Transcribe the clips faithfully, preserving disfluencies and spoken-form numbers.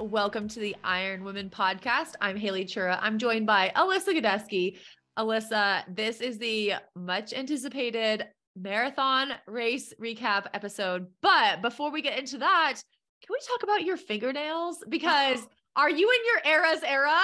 Welcome to the Iron Women podcast. I'm Haley Chura. I'm joined by Alyssa Gadeski. Alyssa, this is the much anticipated marathon race recap episode. But before we get into that, can we talk about your fingernails? Because are you in your era's era?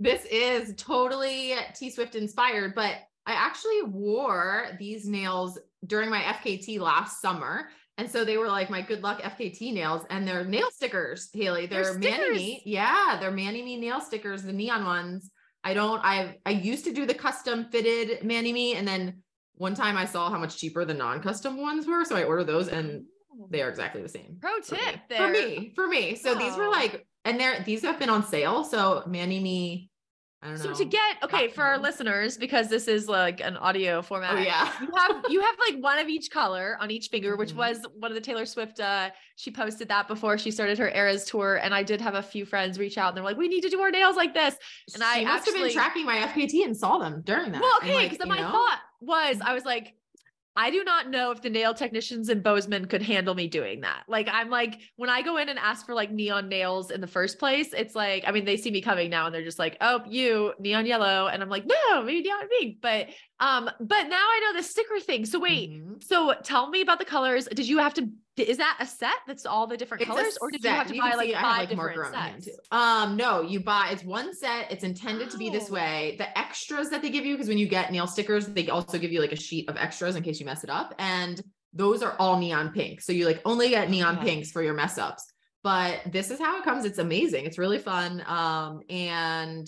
This is totally T-Swift inspired, but I actually wore these nails during my F K T last summer. And so they were like my good luck F K T nails, and they're nail stickers, Haley. They're, they're Mani Me. Yeah. They're Mani Me nail stickers, the neon ones. I don't, I, I used to do the custom fitted Mani Me. And then one time I saw how much cheaper the non-custom ones were. So I ordered those and they are exactly the same. Pro tip for me, there. For me, for me. So oh. These were like, and they're, these have been on sale. So Mani Me. I don't know. So to get, okay, for our listeners, because this is like an audio format, oh, yeah. you have, you have like one of each color on each finger, which mm-hmm. was one of the Taylor Swift, uh, she posted that before she started her Eras tour. And I did have a few friends reach out and they're like, we need to do our nails like this. And she I must actually, have been tracking my F K T and saw them during that. Well, okay. Like, cause my know? thought was, I was like, I do not know if the nail technicians in Bozeman could handle me doing that. Like, I'm like, when I go in and ask for like neon nails in the first place, it's like, I mean, they see me coming now and they're just like, oh, you neon yellow. And I'm like, no, maybe neon pink. But, um, but now I know the sticker thing. So wait, mm-hmm. so tell me about the colors. Did you have to, is that a set? That's all the different it's colors or did set. you have to you buy like see, five like different sets? Um, no, you buy, it's one set. It's intended oh. to be this way. The extras that they give you, because when you get nail stickers, they also give you like a sheet of extras in case you mess it up. And those are all neon pink. So you like only get neon okay. pinks for your mess ups, but this is how it comes. It's amazing. It's really fun. Um, and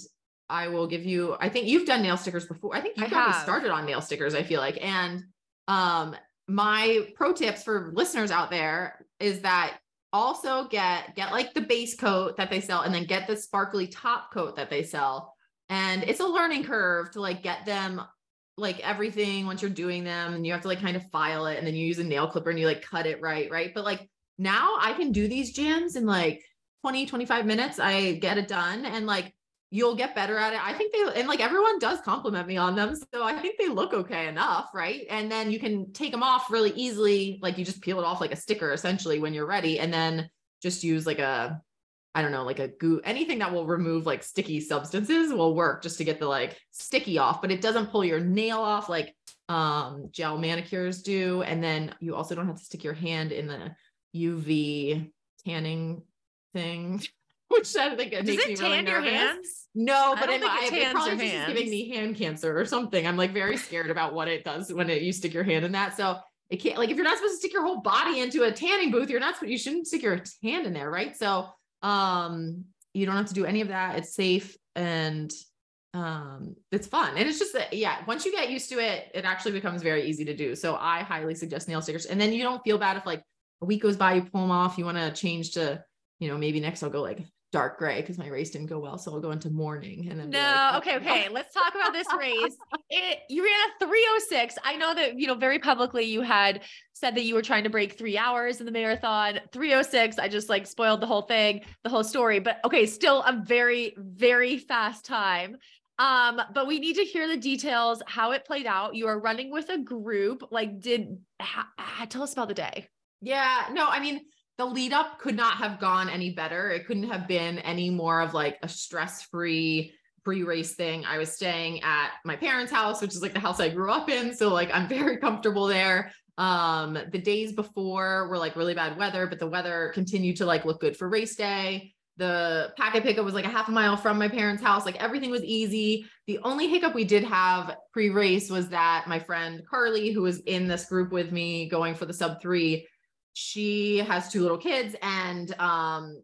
I will give you, I think you've done nail stickers before. I think you probably started on nail stickers, I feel like. And, um, my pro tips for listeners out there is that also get, get like the base coat that they sell and then get the sparkly top coat that they sell. And it's a learning curve to like get them like everything once you're doing them, and you have to like kind of file it and then you use a nail clipper and you like cut it right. Right. But like now I can do these jams in like twenty, twenty-five minutes. I get it done and like, you'll get better at it. I think they, and like everyone does compliment me on them. So I think they look okay enough. Right. And then you can take them off really easily. Like you just peel it off like a sticker essentially when you're ready. And then just use like a, I don't know, like a goo, anything that will remove like sticky substances will work just to get the like sticky off, but it doesn't pull your nail off like um, gel manicures do. And then you also don't have to stick your hand in the U V tanning thing. Which I think it Does makes it me tan really your nervous. hands? No, but I don't think it, it probably just hands. is giving me hand cancer or something. I'm like very scared about what it does when it, you stick your hand in that. So it can't, like, if you're not supposed to stick your whole body into a tanning booth, you're not, you shouldn't stick your hand in there. Right. So, um, you don't have to do any of that. It's safe and, um, it's fun. And it's just, yeah, once you get used to it, it actually becomes very easy to do. So I highly suggest nail stickers. And then you don't feel bad if like a week goes by, you pull them off, you want to change to, you know, maybe next I'll go like dark gray because my race didn't go well. So I'll go into morning and then. No. Like, oh, okay. Okay. No. Let's talk about this race. It, you ran a three oh six. I know that, you know, very publicly you had said that you were trying to break three hours in the marathon. three oh six. I just like spoiled the whole thing, the whole story, but okay. Still a very, very fast time. Um, but we need to hear the details, how it played out. You are running with a group. Like did, ha, ha, tell us about the day. Yeah, no, I mean, the lead up could not have gone any better. It couldn't have been any more of like a stress-free pre-race thing. I was staying at my parents' house, which is like the house I grew up in. So like, I'm very comfortable there. Um, the days before were like really bad weather, but the weather continued to like look good for race day. The packet pickup was like a half a mile from my parents' house. Like everything was easy. The only hiccup we did have pre-race was that my friend Carly, who was in this group with me going for the sub three, she has two little kids. And, um,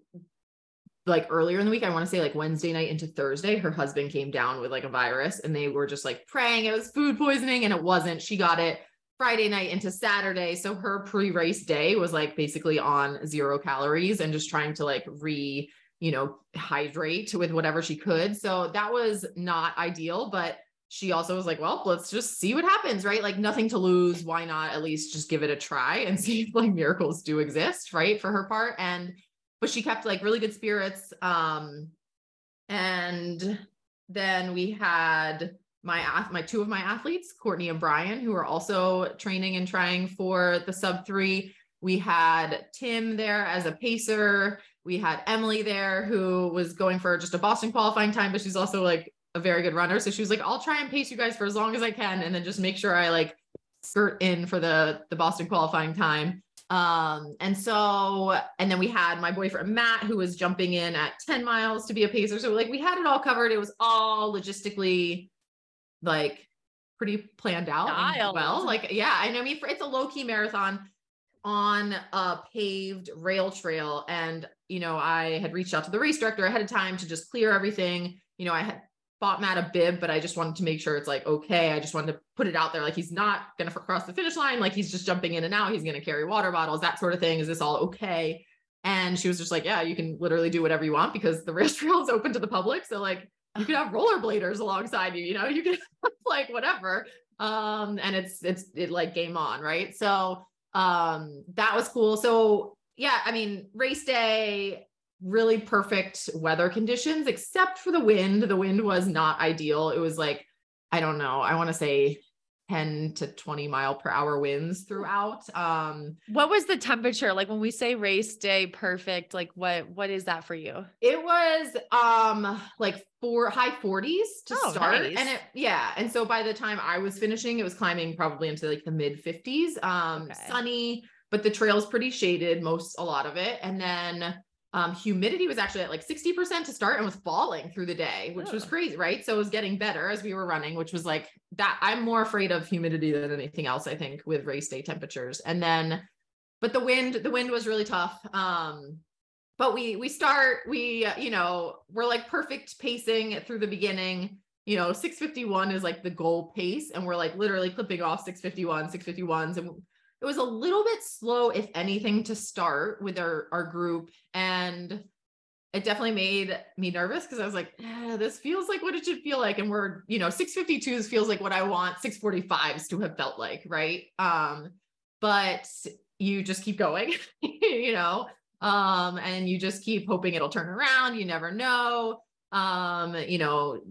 like earlier in the week, I want to say like Wednesday night into Thursday, her husband came down with like a virus and they were just like praying it was food poisoning, and it wasn't. She got it Friday night into Saturday. So her pre-race day was like basically on zero calories and just trying to like re you know, hydrate with whatever she could. So that was not ideal, but she also was like, well, let's just see what happens, right? Like nothing to lose. Why not at least just give it a try and see if like miracles do exist, right? For her part. And, but she kept like really good spirits. Um, and then we had my, my two of my athletes, Courtney and Brian, who are also training and trying for the sub three. We had Tim there as a pacer. We had Emily there who was going for just a Boston qualifying time, but she's also like a very good runner. So she was like, I'll try and pace you guys for as long as I can. And then just make sure I like skirt in for the, the Boston qualifying time. Um, and so, and then we had my boyfriend, Matt, who was jumping in at ten miles to be a pacer. So like we had it all covered. It was all logistically like pretty planned out and well, like, yeah. And I mean, for, it's a low key marathon on a paved rail trail. And, you know, I had reached out to the race director ahead of time to just clear everything. You know, I had bought Matt a bib, but I just wanted to make sure it's like, okay, I just wanted to put it out there. Like he's not going to cross the finish line. Like he's just jumping in and out. He's going to carry water bottles, that sort of thing. Is this all okay? And she was just like, yeah, you can literally do whatever you want because the rail trail is open to the public. So like you could have rollerbladers alongside you, you know, you could have like whatever. Um, and it's, it's it like game on. Right. So Um, that was cool. So yeah, I mean, race day, really perfect weather conditions, except for the wind. The wind was not ideal. It was like, I don't know, I want to say ten to twenty mile per hour winds throughout. Um, what was the temperature? Like when we say race day, perfect, like what, what is that for you? It was, um, like four high forties to oh, start. Nice. And it, yeah. And so by the time I was finishing, it was climbing probably into like the mid fifties, um, okay. Sunny, but the trail's pretty shaded most, a lot of it. And then, um, humidity was actually at like sixty percent to start and was falling through the day, which oh. was crazy. Right. So it was getting better as we were running, which was like that. I'm more afraid of humidity than anything else, I think, with race day temperatures. And then, but the wind, the wind was really tough. Um, but we, we start, we, you know, we're like perfect pacing through the beginning, you know, six fifty-one is like the goal pace. And we're like literally clipping off six fifty-one, six fifty-ones and it was a little bit slow, if anything, to start with our, our group. And it definitely made me nervous because I was like, eh, this feels like what it should feel like. And we're, you know, six fifty-twos feels like what I want six forty-fives to have felt like, right? Um, but you just keep going, you know, um, and you just keep hoping it'll turn around. You never know, um, you know,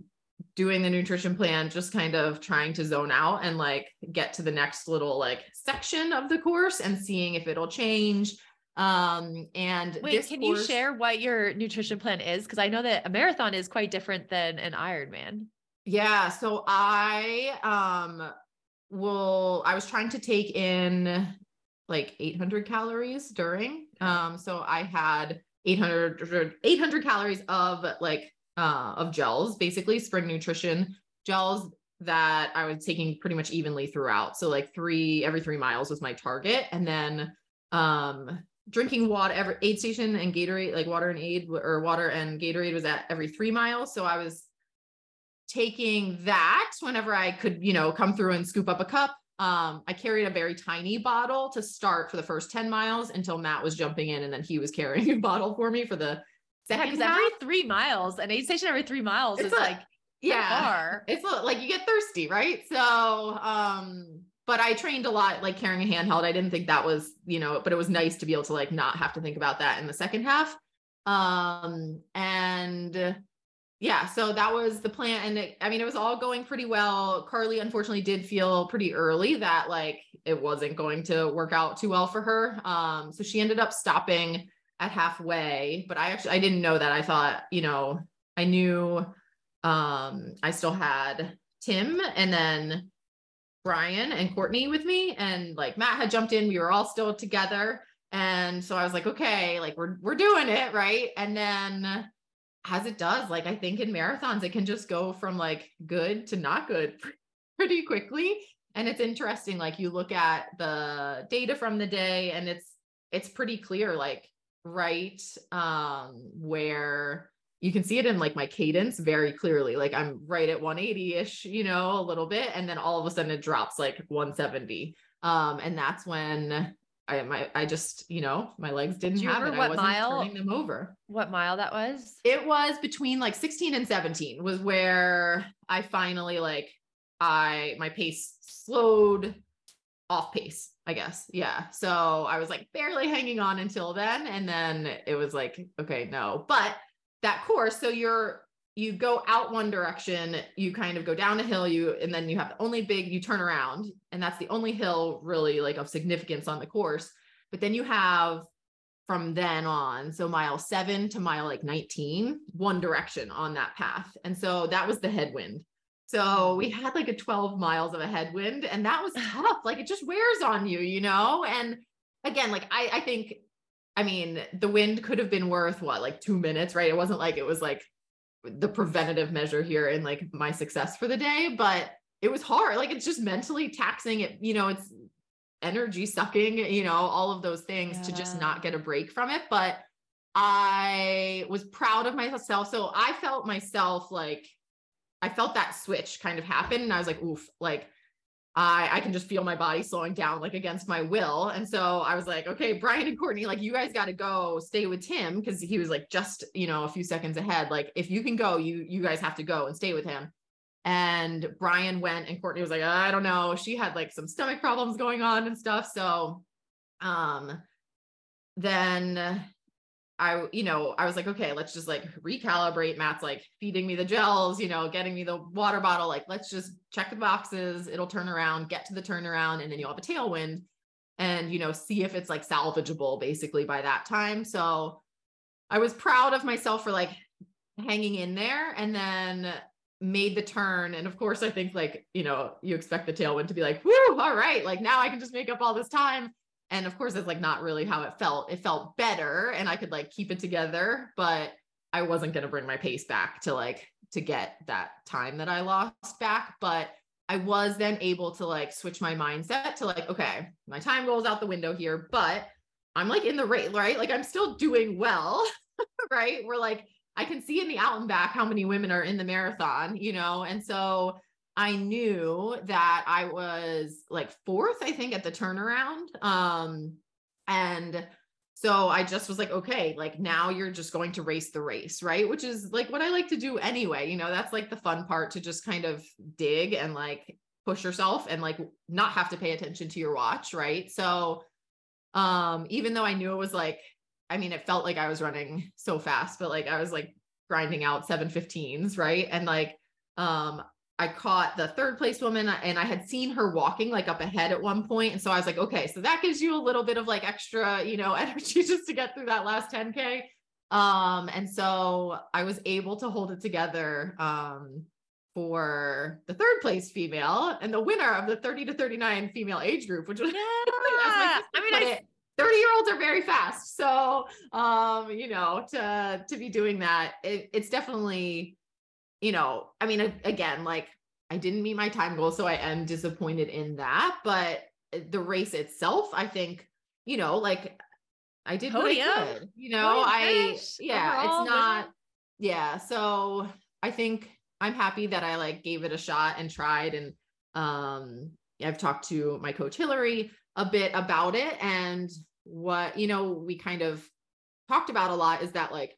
doing the nutrition plan, just kind of trying to zone out and like get to the next little like section of the course and seeing if it'll change. Um, and wait, this can course, you share what your nutrition plan is? Cause I know that a marathon is quite different than an Ironman. Yeah. So I, um, will, I was trying to take in like eight hundred calories during, um, so I had eight hundred, eight hundred calories of like uh, of gels, basically spring nutrition gels that I was taking pretty much evenly throughout. So like three, every three miles was my target. And then, um, drinking water, every aid station and Gatorade, like water and aid or water and Gatorade was at every three miles. So I was taking that whenever I could, you know, come through and scoop up a cup. Um, I carried a very tiny bottle to start for the first ten miles until Matt was jumping in. And then he was carrying a bottle for me for the second. Because every three miles, an aid station every three miles it's is a, like, yeah, far. It's a, like you get thirsty, right? So, um, but I trained a lot, like carrying a handheld. I didn't think that was, you know, but it was nice to be able to like not have to think about that in the second half. Um, and yeah, so that was the plan. And it, I mean, it was all going pretty well. Carly, unfortunately, did feel pretty early that like it wasn't going to work out too well for her. Um, so she ended up stopping at halfway, but I actually, I didn't know that. I thought, you know, I knew, um, I still had Tim and then Brian and Courtney with me. And like Matt had jumped in, we were all still together. And so I was like, okay, like we're, we're doing it. Right. And then as it does, like, I think in marathons, it can just go from like good to not good pretty quickly. And it's interesting. Like you look at the data from the day and it's, it's pretty clear. Like, right. Um, where you can see it in like my cadence very clearly, like I'm right at one eighty ish, you know, a little bit. And then all of a sudden it drops like one seventy. Um, and that's when I, my, I just, you know, my legs didn't have it. I wasn't turning them over. What mile that was? It was between like sixteen and seventeen was where I finally, like I, my pace slowed off pace, I guess. Yeah. So I was like barely hanging on until then. And then it was like, okay, no, but that course. So you're, you go out one direction, you kind of go down a hill, you, and then you have the only big, you turn around, and that's the only hill really like of significance on the course. But then you have from then on, so mile seven to mile like nineteen, one direction on that path. And so that was the headwind. So we had like a twelve miles of a headwind, and that was tough. Like it just wears on you, you know? And again, like, I, I think, I mean, the wind could have been worth what, like two minutes, right? It wasn't like, it was like the preventative measure here and like my success for the day, but it was hard. Like it's just mentally taxing it, you know, it's energy sucking, you know, all of those things yeah. to just not get a break from it. But I was proud of myself. So I felt myself, like I felt that switch kind of happen. And I was like, oof, like I, I can just feel my body slowing down, like against my will. And so I was like, okay, Brian and Courtney, like you guys got to go stay with Tim. Cause he was like, just, you know, a few seconds ahead. Like if you can go, you, you guys have to go and stay with him. And Brian went, and Courtney was like, I don't know. She had like some stomach problems going on and stuff. So, um, then I, you know, I was like, okay, let's just like recalibrate. Matt's like feeding me the gels, you know, getting me the water bottle. Like, let's just check the boxes. It'll turn around, get to the turnaround, and then you'll have a tailwind and, you know, see if it's like salvageable basically by that time. So I was proud of myself for like hanging in there, and then made the turn. And of course, I think like, you know, you expect the tailwind to be like, woo, all right, like now I can just make up all this time. And of course, that's like not really how it felt. It felt better, and I could like keep it together, but I wasn't going to bring my pace back to like, to get that time that I lost back. But I was then able to like switch my mindset to like, okay, my time goes out the window here, but I'm like in the race, right? Like I'm still doing well, right? We're like, I can see in the out and back how many women are in the marathon, you know? And so I knew that I was like fourth, I think, at the turnaround. Um, and so I just was like, okay, like now you're just going to race the race, right? Which is like what I like to do anyway. You know, that's like the fun part, to just kind of dig and like push yourself and like not have to pay attention to your watch, right? So um, even though I knew it was like, I mean, it felt like I was running so fast, but like I was like grinding out seven fifteens, right? And like, um, I caught the third place woman, and I had seen her walking like up ahead at one point. And so I was like, okay, so that gives you a little bit of like extra, you know, energy just to get through that last ten K. Um, and so I was able to hold it together, um, for the third place female and the winner of the thirty to thirty-nine female age group, which was, yeah. I mean, I, thirty year olds are very fast. So, um, you know, to, to be doing that, it, it's definitely, you know, I mean, again, like I didn't meet my time goal, so I am disappointed in that, but the race itself, I think, you know, like I did what I could, you know, I, yeah, it's not, yeah. So I think I'm happy that I like gave it a shot and tried. And, um, I've talked to my coach, Hillary, a bit about it, and what, you know, we kind of talked about a lot is that like,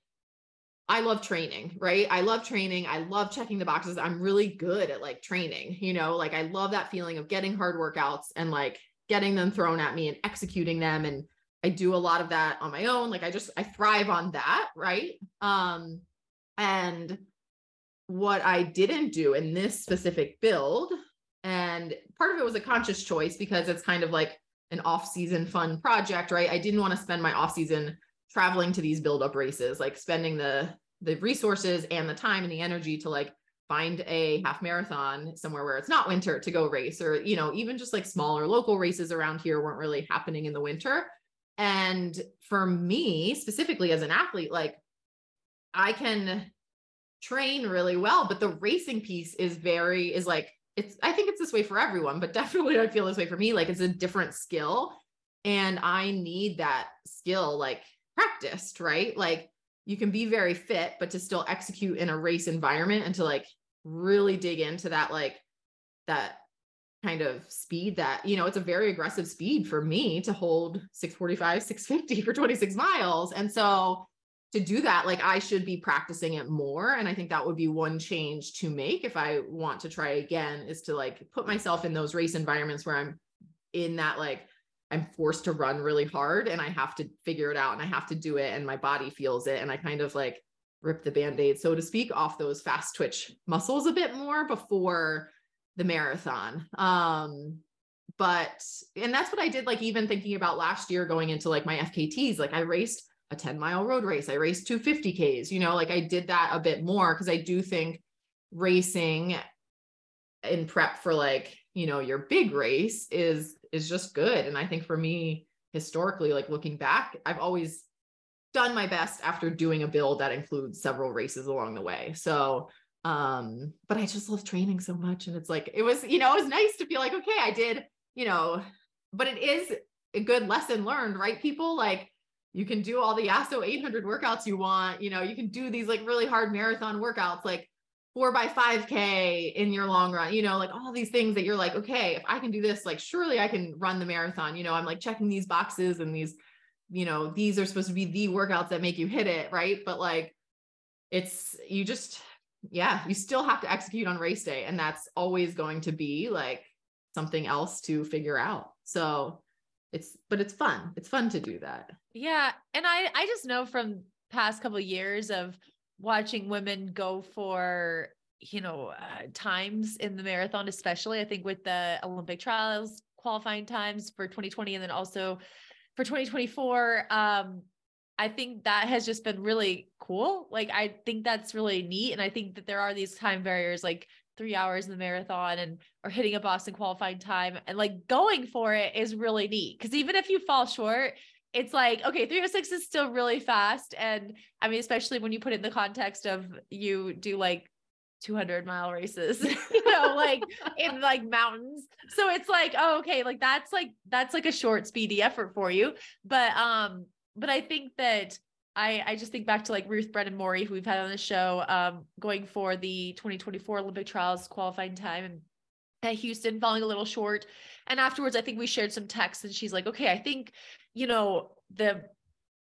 I love training, right? I love training. I love checking the boxes. I'm really good at like training, you know, like I love that feeling of getting hard workouts and like getting them thrown at me and executing them. And I do a lot of that on my own. Like I just, I thrive on that. Right. Um, and what I didn't do in this specific build, and part of it was a conscious choice because it's kind of like an off-season fun project, right? I didn't want to spend my off-season traveling to these build-up races, like spending the, the resources and the time and the energy to like find a half marathon somewhere where it's not winter to go race, or, you know, even just like smaller local races around here weren't really happening in the winter. And for me specifically as an athlete, like I can train really well, but the racing piece is very, is like, it's, I think it's this way for everyone, but definitely I feel this way for me. Like it's a different skill, and I need that skill, like practiced, right? Like you can be very fit, but to still execute in a race environment and to like really dig into that, like that kind of speed that, you know, it's a very aggressive speed for me to hold six forty-five, six fifty for twenty-six miles. And so to do that, like I should be practicing it more. And I think that would be one change to make if I want to try again, is to like put myself in those race environments where I'm in that, like I'm forced to run really hard and I have to figure it out and I have to do it and my body feels it. And I kind of like rip the Band-Aid, so to speak, off those fast twitch muscles a bit more before the marathon. Um, but, and that's what I did. Like even thinking about last year going into like my F K Ts, like I raced a ten mile road race. I raced two fifty Ks, you know, like I did that a bit more. Cause I do think racing in prep for like, you know, your big race is, is just good. And I think for me, historically, like looking back, I've always done my best after doing a build that includes several races along the way. So, um, but I just love training so much. And it's like, it was, you know, it was nice to feel like, okay, I did, you know, but it is a good lesson learned, right? People, like, you can do all the Yasso eight hundred workouts you want. You know, you can do these like really hard marathon workouts, like four by five K in your long run, you know, like all these things that you're like, okay, if I can do this, like, surely I can run the marathon. You know, I'm like checking these boxes and these, you know, these are supposed to be the workouts that make you hit it. Right. But like, it's, you just, yeah, you still have to execute on race day. And that's always going to be like something else to figure out. So it's, but it's fun. It's fun to do that. Yeah. And I, I just know from past couple of years of watching women go for, you know, uh, times in the marathon, especially I think with the Olympic trials qualifying times for twenty twenty. And then also for twenty twenty-four. Um, I think that has just been really cool. Like, I think that's really neat. And I think that there are these time barriers, like three hours in the marathon and, or hitting a Boston qualifying time, and like going for it is really neat. Cause even if you fall short, it's like, okay, three oh six is still really fast. And I mean, especially when you put it in the context of you do like two hundred mile races, you know, like in like mountains. So it's like, oh, okay. Like that's like, that's like a short speedy effort for you. But, um, but I think that I, I just think back to like Ruth Brennan Maury, who we've had on the show, um, going for the twenty twenty-four Olympic trials qualifying time at Houston, falling a little short. And afterwards, I think we shared some texts and she's like, okay, I think, you know, the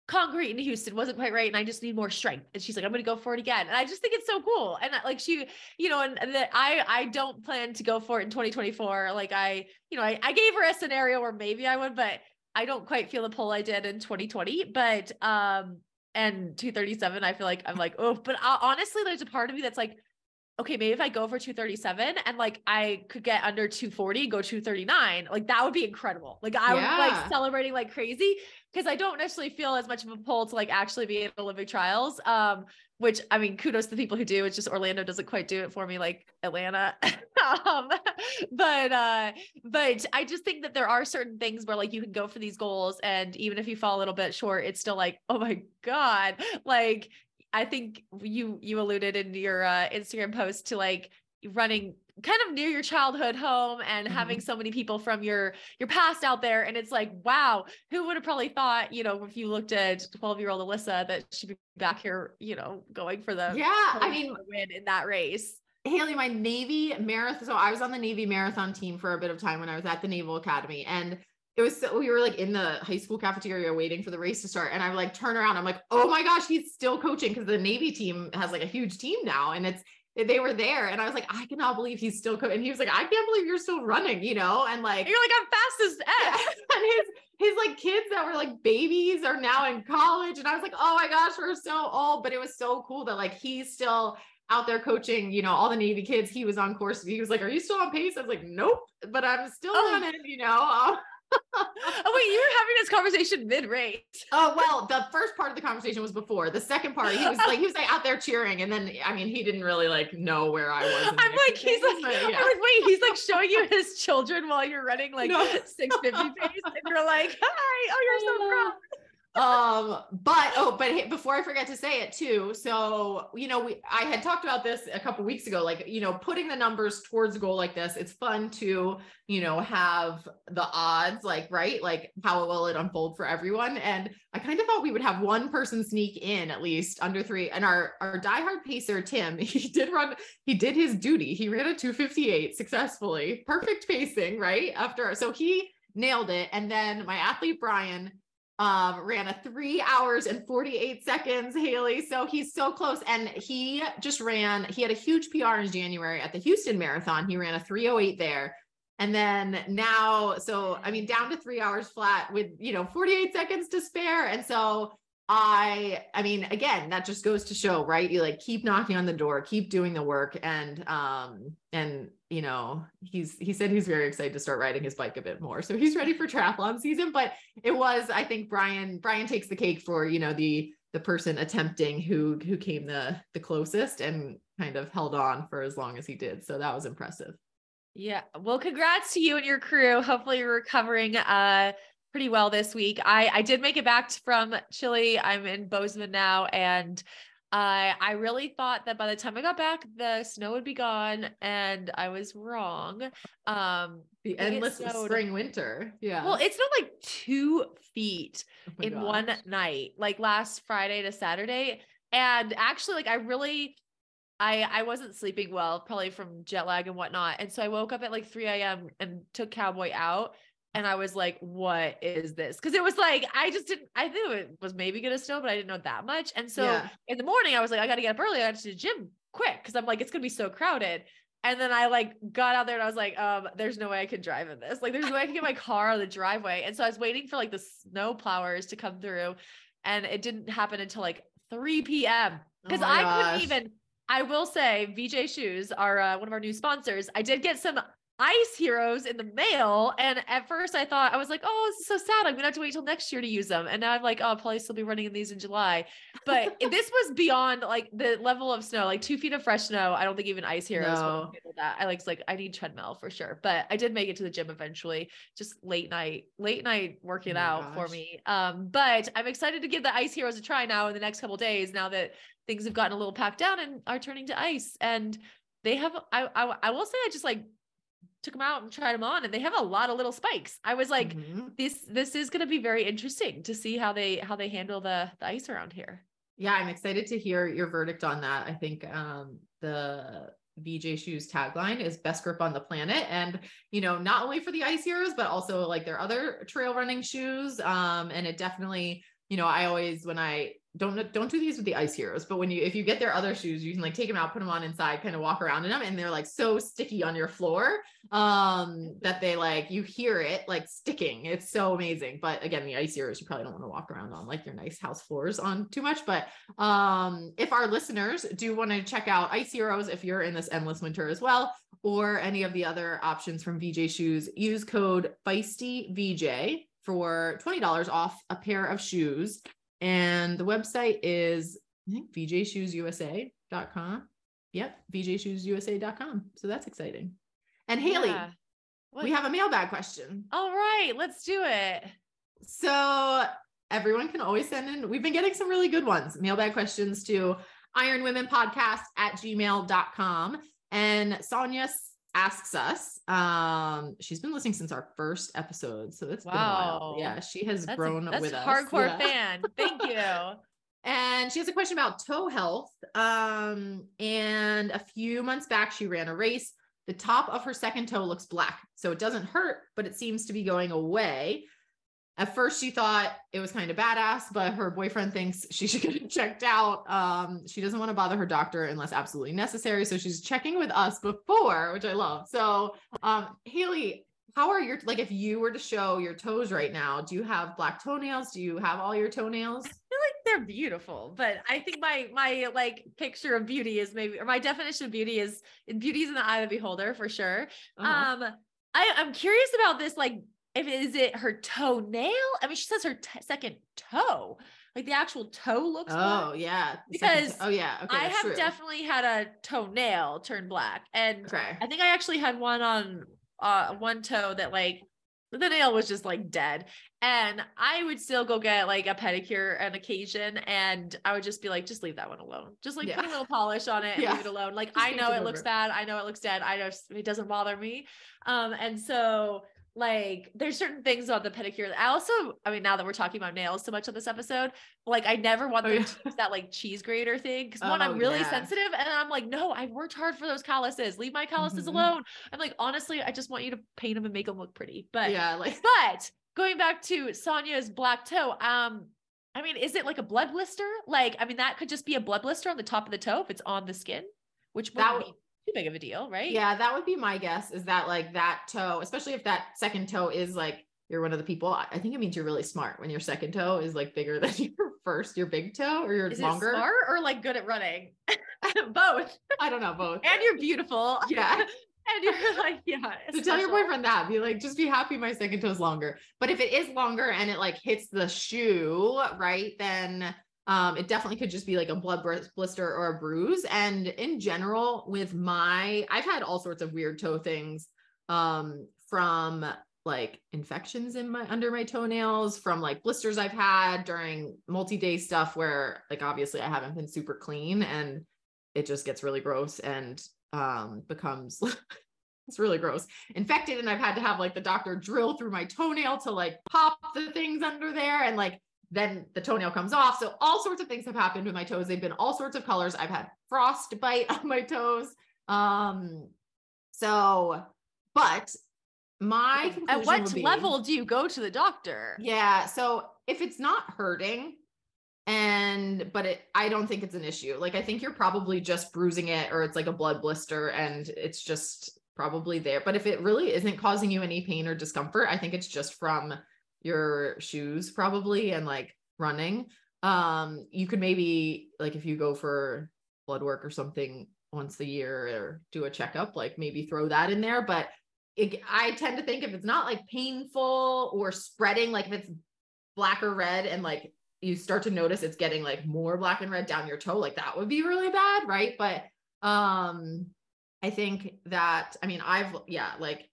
concrete in Houston wasn't quite right. And I just need more strength. And she's like, I'm going to go for it again. And I just think it's so cool. And like, she, you know, and, and that I, I don't plan to go for it in twenty twenty-four. Like I, you know, I, I gave her a scenario where maybe I would, but I don't quite feel the pull I did in twenty twenty, but, um, and two thirty-seven, I feel like I'm like, oh, but I'll, honestly, there's a part of me that's like, okay, maybe if I go for two thirty-seven and like, I could get under two forty, go two thirty-nine, like that would be incredible. Like I yeah. would like celebrating like crazy. Cause I don't necessarily feel as much of a pull to like actually be at Olympic trials. Um, which I mean, kudos to the people who do. It's just Orlando doesn't quite do it for me, like Atlanta. um, but, uh, but I just think that there are certain things where like you can go for these goals. And even if you fall a little bit short, it's still like, oh my God. Like, I think you, you alluded in your uh, Instagram post to like running kind of near your childhood home and mm-hmm. having so many people from your, your past out there. And it's like, wow, who would have probably thought, you know, if you looked at twelve year old Alyssa that she'd be back here, you know, going for the, yeah, I mean, win in that race. Haley, my Navy marathon. So I was on the Navy marathon team for a bit of time when I was at the Naval Academy, and it was, so, we were like in the high school cafeteria waiting for the race to start. And I would like turn around. I'm like, oh my gosh, he's still coaching. Cause the Navy team has like a huge team now. And it's, they were there. And I was like, I cannot believe he's still coaching. And he was like, I can't believe you're still running, you know? And like, and you're like, I'm fast as F. Yeah. And his, his like kids that were like babies are now in college. And I was like, oh my gosh, we're so old. But it was so cool that like, he's still out there coaching, you know, all the Navy kids. He was on course. He was like, are you still on pace? I was like, nope, but I'm still oh. running, you know? I'll- oh wait, you were having this conversation mid-race. Oh, well, the first part of the conversation was before. The second part, he was like, he was like out there cheering. And then, I mean, he didn't really like know where I was. I'm like, he's like, but, yeah. I'm like, wait, he's like showing you his children while you're running like no. six fifty pace. And you're like, hi, oh, you're so proud. Um, but, oh, but before I forget to say it too. So, you know, we, I had talked about this a couple weeks ago, like, you know, putting the numbers towards a goal like this, it's fun to, you know, have the odds, like, right. Like how will it unfold for everyone? And I kind of thought we would have one person sneak in at least under three, and our, our diehard pacer, Tim, he did run, he did his duty. He ran a two fifty-eight successfully, perfect pacing, right after. So he nailed it. And then my athlete, Brian, um, ran a three hours and forty-eight seconds, Haley. So he's so close. And he just ran, he had a huge P R in January at the Houston Marathon. He ran a three oh eight there. And then now, so, I mean, down to three hours flat with, you know, forty-eight seconds to spare. And so I, I mean, again, that just goes to show, right? You like keep knocking on the door, keep doing the work. And, um, and, you know, he's, he said he's very excited to start riding his bike a bit more. So he's ready for triathlon season, but it was, I think Brian, Brian takes the cake for, you know, the, the person attempting who, who came the, the closest and kind of held on for as long as he did. So that was impressive. Yeah. Well, congrats to you and your crew. Hopefully you're recovering, uh, pretty well this week. I, I did make it back from Chile. I'm in Bozeman now. And I, I really thought that by the time I got back, the snow would be gone, and I was wrong. Um, the endless spring winter. Yeah. Well, it's not like two feet oh in gosh. one night, like last Friday to Saturday. And actually, like I really, I, I wasn't sleeping well, probably from jet lag and whatnot. And so I woke up at like three a.m. and took Cowboy out. And I was like, what is this? Cause it was like, I just didn't, I knew it was maybe going to snow, but I didn't know that much. And so yeah. in the morning I was like, I got to get up early. I got to the gym quick. Cause I'm like, it's going to be so crowded. And then I like got out there and I was like, um, there's no way I can drive in this. Like there's no way I can get my car on the driveway. And so I was waiting for like the snow plowers to come through, and it didn't happen until like three p.m. Cause oh I gosh. couldn't even, I will say V J shoes are uh, one of our new sponsors. I did get some Ice Heroes in the mail. And at first I thought, I was like, oh, this is so sad. I'm going to have to wait till next year to use them. And now I'm like, oh, I'll probably still be running in these in July. But this was beyond like the level of snow, like two feet of fresh snow. I don't think even Ice Heroes no. would that. I like, like, I need treadmill for sure. But I did make it to the gym eventually, just late night, late night working oh out gosh. for me. Um, but I'm excited to give the Ice Heroes a try now in the next couple of days, now that things have gotten a little packed down and are turning to ice. And they have, I, I, I will say, I just like, took them out and tried them on, and they have a lot of little spikes. I was like, mm-hmm. this, this is going to be very interesting to see how they, how they handle the, the ice around here. Yeah. I'm excited to hear your verdict on that. I think, um, the V J shoes tagline is best grip on the planet. And, you know, not only for the Ice Heroes, but also like their other trail running shoes. Um, and it definitely, you know, I always, when I don't, don't do these with the Ice Heroes, but when you, if you get their other shoes, you can like take them out, put them on inside, kind of walk around in them. And they're like so sticky on your floor, um, that they like, you hear it like sticking. It's so amazing. But again, the Ice Heroes, you probably don't want to walk around on like your nice house floors on too much. But, um, if our listeners do want to check out Ice Heroes, if you're in this endless winter as well, or any of the other options from V J shoes, use code Feisty V J for twenty dollars off a pair of shoes. And the website is, I think, v j shoes u s a dot com. Yep. v j shoes u s a dot com. So that's exciting. And Haley, yeah. we have a mailbag question. All right, let's do it. So everyone can always send in, we've been getting some really good ones, mailbag questions to iron women podcast at gmail dot com. And Sonia asks us, um, she's been listening since our first episode. So it's wow. been wild. Yeah. She has that's grown a, that's with a hardcore us. hardcore yeah. fan. Thank you. And she has a question about toe health. Um, and a few months back, she ran a race. The top of her second toe looks black. So it doesn't hurt, but it seems to be going away. At first she thought it was kind of badass, but her boyfriend thinks she should get it checked out. Um, she doesn't want to bother her doctor unless absolutely necessary. So she's checking with us before, which I love. So, um, Haley, how are your, like, if you were to show your toes right now, do you have black toenails? Do you have all your toenails? I feel like they're beautiful, but I think my, my like picture of beauty is maybe, or my definition of beauty is beauty's in the eye of the beholder for sure. Uh-huh. Um, I, I'm curious about this, like, if is it her toenail? I mean, she says her t- second toe, like the actual toe looks. Oh black. yeah. Because oh yeah. Okay, I have true. definitely had a toenail turn black. And okay. I think I actually had one on, uh, one toe that like the nail was just like dead. And I would still go get like a pedicure on occasion. And I would just be like, just leave that one alone. Just like yeah. put a little polish on it and yeah. leave it alone. Like, just I know it, it looks bad. I know it looks dead. I just, it doesn't bother me. Um, and so like, there's certain things about the pedicure that I also, I mean, now that we're talking about nails so much on this episode, like I never want them oh, yeah. to use that like cheese grater thing. Cause one, oh, I'm really yeah. sensitive. And I'm like, no, I worked hard for those calluses. Leave my calluses mm-hmm. alone. I'm like, honestly, I just want you to paint them and make them look pretty. But yeah, like, but going back to Sonia's black toe, um, I mean, is it like a blood blister? Like, I mean, that could just be a blood blister on the top of the toe if it's on the skin, which would be too big of a deal, right? Yeah, that would be my guess, is that like that toe, especially if that second toe is like, you're one of the people, I think it means you're really smart when your second toe is like bigger than your first, your big toe, or your is longer. Is it smart or like good at running? Both. I don't know, both. And you're beautiful. Yeah. And you're like, yeah. So tell your boyfriend that, be like, just be happy my second toe is longer. But if it is longer and it like hits the shoe, right, then Um, it definitely could just be like a blood blister or a bruise. And in general, with my, I've had all sorts of weird toe things, um, from like infections in my, under my toenails, from like blisters I've had during multi-day stuff where like, obviously I haven't been super clean and it just gets really gross and, um, becomes it's really gross, infected. And I've had to have like the doctor drill through my toenail to like pop the things under there, and like then the toenail comes off. So all sorts of things have happened with my toes. They've been all sorts of colors. I've had frostbite on my toes. Um, so, but my conclusion at what be, level do you go to the doctor? Yeah. So if it's not hurting and, but it, I don't think it's an issue. Like, I think you're probably just bruising it, or it's like a blood blister and it's just probably there. But if it really isn't causing you any pain or discomfort, I think it's just from your shoes probably, and like running. Um, you could maybe like, if you go for blood work or something once a year or do a checkup, like maybe throw that in there. But it, I tend to think if it's not like painful or spreading, like if it's black or red and like you start to notice it's getting like more black and red down your toe, like that would be really bad. Right. But, um, I think that, I mean, I've, yeah, like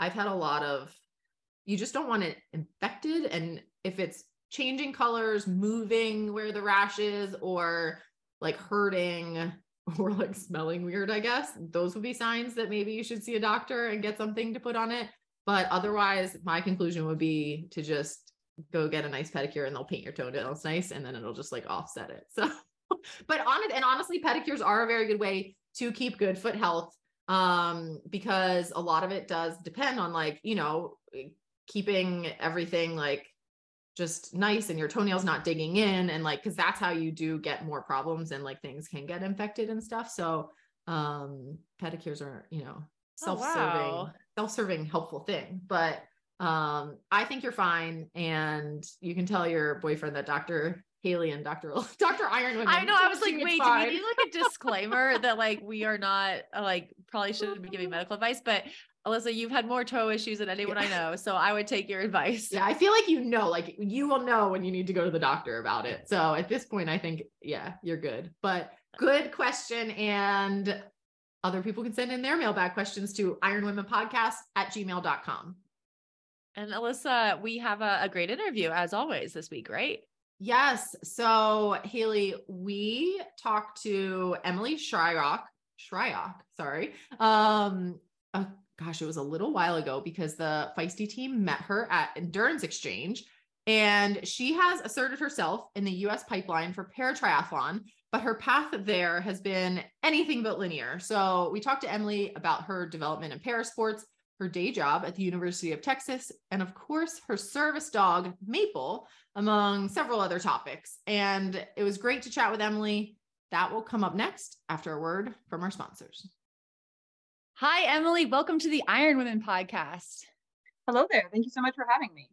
I've had a lot of, you just don't want it infected. And if it's changing colors, moving where the rash is, or like hurting, or like smelling weird, I guess those would be signs that maybe you should see a doctor and get something to put on it. But otherwise, my conclusion would be to just go get a nice pedicure and they'll paint your toenails nice, and then it'll just like offset it. So, but on it, and honestly, pedicures are a very good way to keep good foot health, um, because a lot of it does depend on like, you know, keeping everything like just nice and your toenails not digging in, and like, cause that's how you do get more problems, and like things can get infected and stuff. So, um, pedicures are, you know, self-serving, oh, wow. self-serving helpful thing, but, um, I think you're fine. And you can tell your boyfriend that Doctor Haley and Doctor Doctor Ironwoman. I know. I was like, wait, do we need like a disclaimer that like, we are not like, probably shouldn't be giving medical advice, but Alyssa, you've had more toe issues than anyone yeah. I know. So I would take your advice. Yeah. I feel like, you know, like you will know when you need to go to the doctor about it. So at this point, I think, yeah, you're good, but good question. And other people can send in their mailbag questions to ironwomenpodcast at gmail dot com. And Alyssa, we have a, a great interview as always this week, right? Yes. So Haley, we talked to Emily Shryrock, Shryrock, sorry. Um, a, gosh, it was a little while ago because the Feisty team met her at Endurance Exchange, and she has asserted herself in the U S pipeline for paratriathlon, but her path there has been anything but linear. So we talked to Emily about her development in parasports, her day job at the University of Texas, and of course her service dog, Maple, among several other topics. And it was great to chat with Emily. That will come up next after a word from our sponsors. Hi, Emily. Welcome to the Iron Women podcast. Hello there. Thank you so much for having me.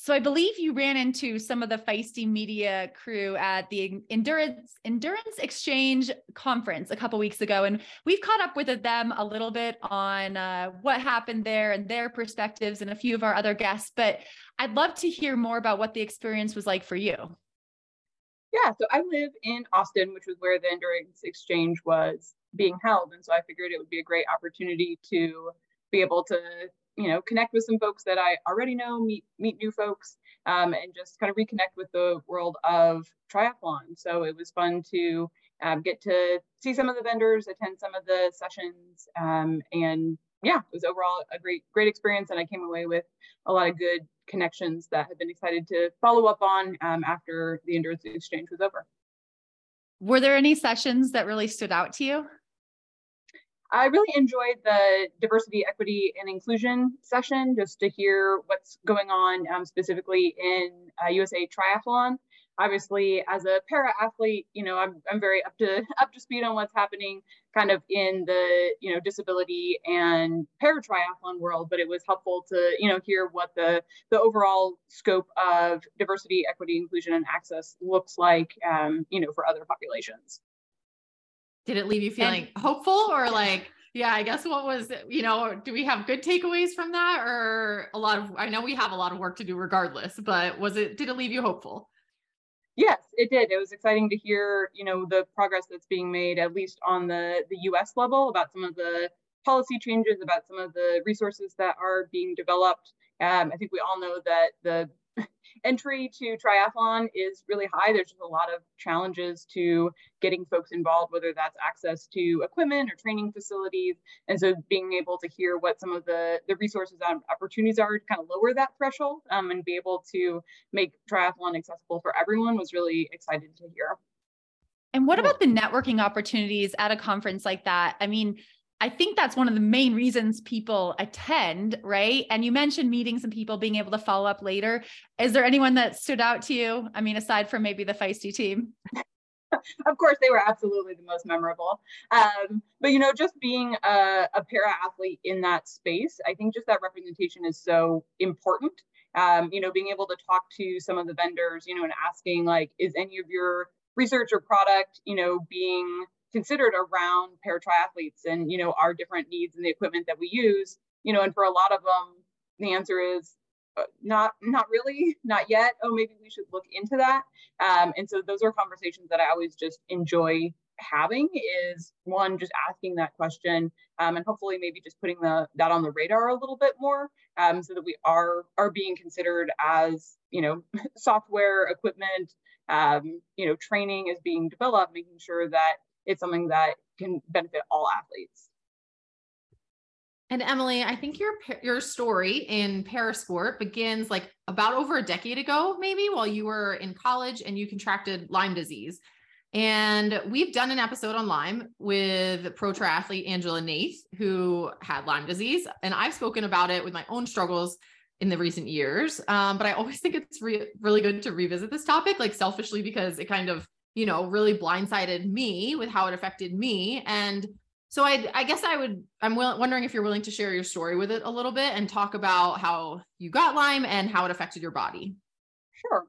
So I believe you ran into some of the Feisty Media crew at the Endurance Endurance Exchange conference a couple weeks ago, and we've caught up with them a little bit on uh, what happened there and their perspectives and a few of our other guests, but I'd love to hear more about what the experience was like for you. Yeah, so I live in Austin, which was where the Endurance Exchange was being held, and so I figured it would be a great opportunity to be able to you know, connect with some folks that I already know, meet meet new folks, um, and just kind of reconnect with the world of triathlon. So it was fun to um, get to see some of the vendors, attend some of the sessions, um, and yeah, it was overall a great, great experience. And I came away with a lot of good connections that have been excited to follow up on um, after the Endurance Exchange was over. Were there any sessions that really stood out to you? I really enjoyed the diversity, equity, and inclusion session, just to hear what's going on um, specifically in uh, U S A Triathlon. Obviously, as a para athlete, you know, I'm I'm very up to up to speed on what's happening kind of in the, you know, disability and para triathlon world, but it was helpful to, you know, hear what the the overall scope of diversity, equity, inclusion, and access looks like, um, you know, for other populations. Did it leave you feeling and hopeful, or like, yeah, I guess what was, you know, do we have good takeaways from that, or a lot of, I know we have a lot of work to do regardless, but was it, did it leave you hopeful? Yes, it did. It was exciting to hear, you know, the progress that's being made, at least on the, the U S level, about some of the policy changes, about some of the resources that are being developed. Um, I think we all know that the entry to triathlon is really high. There's just a lot of challenges to getting folks involved, whether that's access to equipment or training facilities. And so being able to hear what some of the, the resources and opportunities are to kind of lower that threshold um, and be able to make triathlon accessible for everyone was really exciting to hear. And what about the networking opportunities at a conference like that? I mean, I think that's one of the main reasons people attend, right? And you mentioned meeting some people, being able to follow up later. Is there anyone that stood out to you? I mean, aside from maybe the Feisty team. Of course, they were absolutely the most memorable. Um, but, you know, just being a, a para athlete in that space, I think just that representation is so important. Um, you know, being able to talk to some of the vendors, you know, and asking like, is any of your research or product, you know, being considered around para triathletes and, you know, our different needs and the equipment that we use, you know, and for a lot of them, the answer is uh, not, not really, not yet. Oh, maybe we should look into that. Um, and so those are conversations that I always just enjoy having, is one, just asking that question um, and hopefully maybe just putting the, that on the radar a little bit more um, so that we are, are being considered as, you know, software, equipment, um, you know, training is being developed, making sure that it's something that can benefit all athletes. And Emily, I think your, your story in parasport begins like about over a decade ago, maybe while you were in college and you contracted Lyme disease. And we've done an episode on Lyme with pro triathlete Angela Nath, who had Lyme disease. And I've spoken about it with my own struggles in the recent years. Um, but I always think it's re- really good to revisit this topic, like selfishly, because it kind of, you know, really blindsided me with how it affected me. And so I, I guess I would, I'm will, wondering if you're willing to share your story with it a little bit and talk about how you got Lyme and how it affected your body. Sure.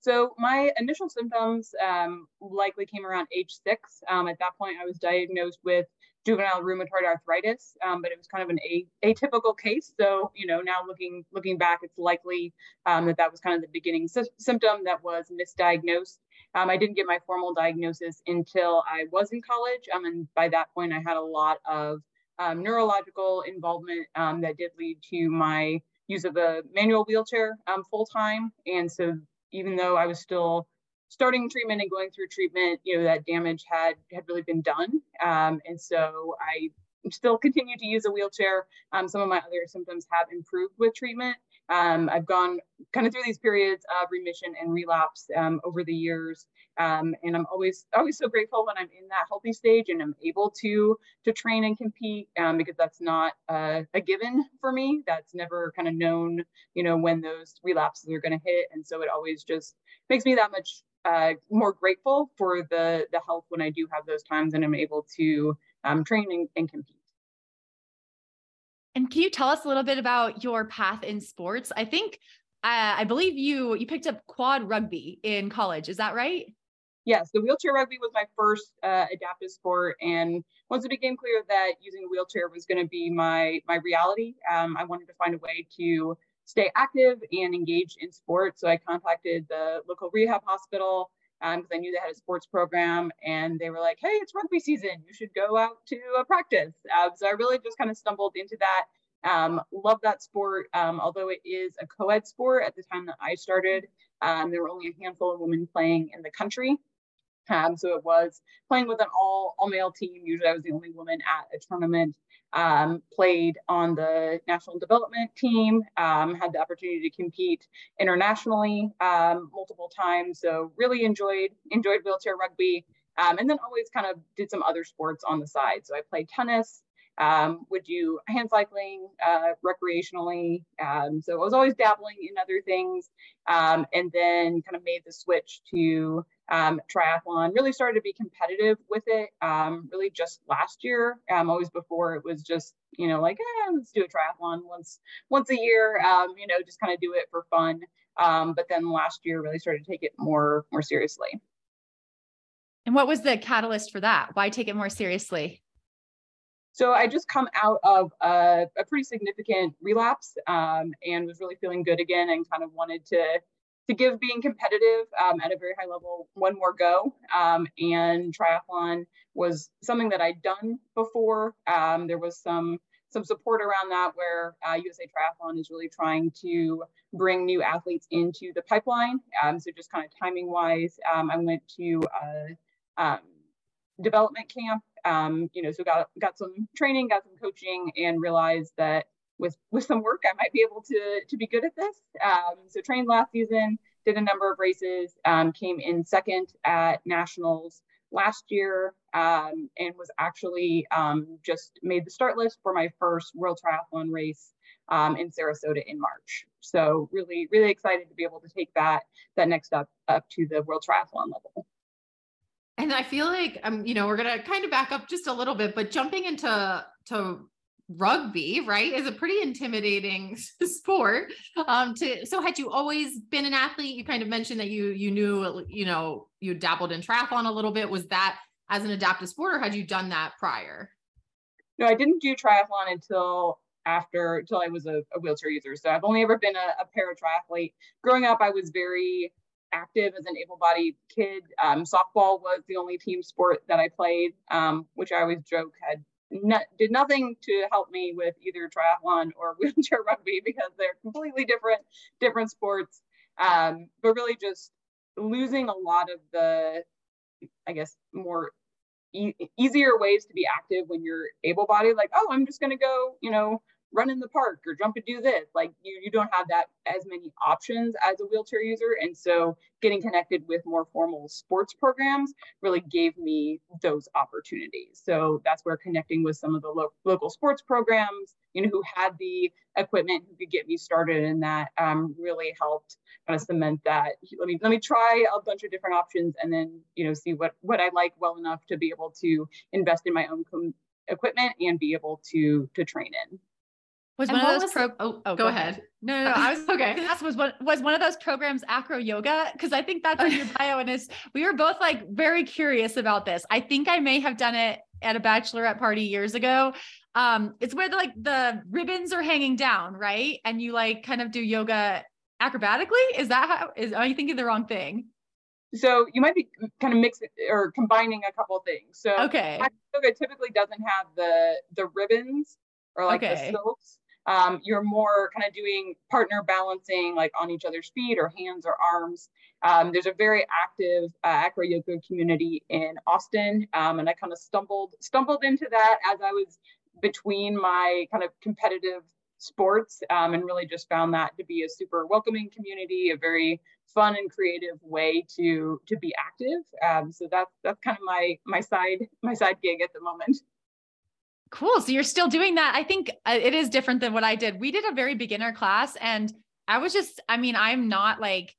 So my initial symptoms um, likely came around age six. Um, at that point, I was diagnosed with juvenile rheumatoid arthritis, um, but it was kind of an a, atypical case. So, you know, now looking looking back, it's likely um, that that was kind of the beginning sy- symptom that was misdiagnosed. Um, I didn't get my formal diagnosis until I was in college. Um, and by that point, I had a lot of um, neurological involvement um, that did lead to my use of a manual wheelchair um, full time. And so even though I was still starting treatment and going through treatment, you know, that damage had had really been done. Um, and so I still continue to use a wheelchair. Um, some of my other symptoms have improved with treatment. Um, I've gone kind of through these periods of remission and relapse um, over the years. Um, and I'm always, always so grateful when I'm in that healthy stage and I'm able to, to train and compete um, because that's not uh, a given for me. That's never kind of known, you know, when those relapses are going to hit. And so it always just makes me that much Uh, more grateful for the the help when I do have those times and I'm able to um, train and, and compete. And can you tell us a little bit about your path in sports? I think, uh, I believe you you picked up quad rugby in college. Is that right? Yes, the wheelchair rugby was my first uh, adaptive sport, and once it became clear that using a wheelchair was going to be my my reality, um, I wanted to find a way to stay active and engaged in sports. So I contacted the local rehab hospital because um, I knew they had a sports program, and they were like, hey, it's rugby season. You should go out to a practice. Uh, so I really just kind of stumbled into that Um, love that sport, um, although it is a co-ed sport. At the time that I started, um, there were only a handful of women playing in the country. Um, so it was playing with an all, all male team. Usually I was the only woman at a tournament, um, played on the national development team, um, had the opportunity to compete internationally um, multiple times. So really enjoyed, enjoyed wheelchair rugby, um, and then always kind of did some other sports on the side. So I played tennis, um, would do hand cycling uh, recreationally. Um, so I was always dabbling in other things, um, and then kind of made the switch to Um, triathlon, really started to be competitive with it, um, really just last year. Um, always before it was just, you know, like, eh, let's do a triathlon once, once a year, um, you know, just kind of do it for fun. Um, but then last year really started to take it more, more seriously. And what was the catalyst for that? Why take it more seriously? So I just come out of a, a pretty significant relapse, um, and was really feeling good again and kind of wanted to to give being competitive um, at a very high level one more go. Um, and triathlon was something that I'd done before. Um, there was some some support around that, where uh, U S A Triathlon is really trying to bring new athletes into the pipeline. Um, so just kind of timing wise, um, I went to a um, development camp, um, you know, so got, got some training, got some coaching, and realized that With, with some work, I might be able to, to be good at this. Um, so trained last season, did a number of races, um, came in second at nationals last year, um, and was actually um, just made the start list for my first World Triathlon race um, in Sarasota in March. So really, really excited to be able to take that, that next step up to the World Triathlon level. And I feel like, um, you know, we're going to kind of back up just a little bit, but jumping into to rugby, right, is a pretty intimidating sport. Um, to so had you always been an athlete? You kind of mentioned that you you knew, you know, you dabbled in triathlon a little bit. Was that as an adaptive sport, or had you done that prior? No, I didn't do triathlon until after until I was a, a wheelchair user. So I've only ever been a, a para triathlete. Growing up, I was very active as an able-bodied kid. Um, softball was the only team sport that I played, um, which I always joke had Not, did nothing to help me with either triathlon or wheelchair rugby, because they're completely different, different sports. Um, but really just losing a lot of the, I guess, more e- easier ways to be active when you're able-bodied. Like, oh, I'm just going to go, you know, run in the park or jump and do this. Like you, you don't have that as many options as a wheelchair user. And so getting connected with more formal sports programs really gave me those opportunities. So that's where connecting with some of the lo- local sports programs, you know, who had the equipment, who could get me started in that, um, really helped kind of cement that. Let me, let me try a bunch of different options and then, you know, see what, what I like well enough to be able to invest in my own com- equipment and be able to, to train in. Was and one of those pro- oh, oh, go, go ahead. ahead. No, no, no. I was okay. This was one was one of those programs, acro yoga, because I think that's in your bio, and it's we were both like very curious about this. I think I may have done it at a bachelorette party years ago. Um, it's where the, like the ribbons are hanging down, right? And you like kind of do yoga acrobatically. Is that how? Is are you thinking the wrong thing? So you might be kind of mixing or combining a couple of things. So okay, acro yoga typically doesn't have the the ribbons or like okay. the silks. Um, you're more kind of doing partner balancing, like on each other's feet or hands or arms. Um, there's a very active uh, acro yoga community in Austin, um, and I kind of stumbled stumbled into that as I was between my kind of competitive sports, um, and really just found that to be a super welcoming community, a very fun and creative way to to be active. Um, so that's that's kind of my my side my side gig at the moment. Cool. So you're still doing that. I think it is different than what I did. We did a very beginner class, and I was just, I mean, I'm not like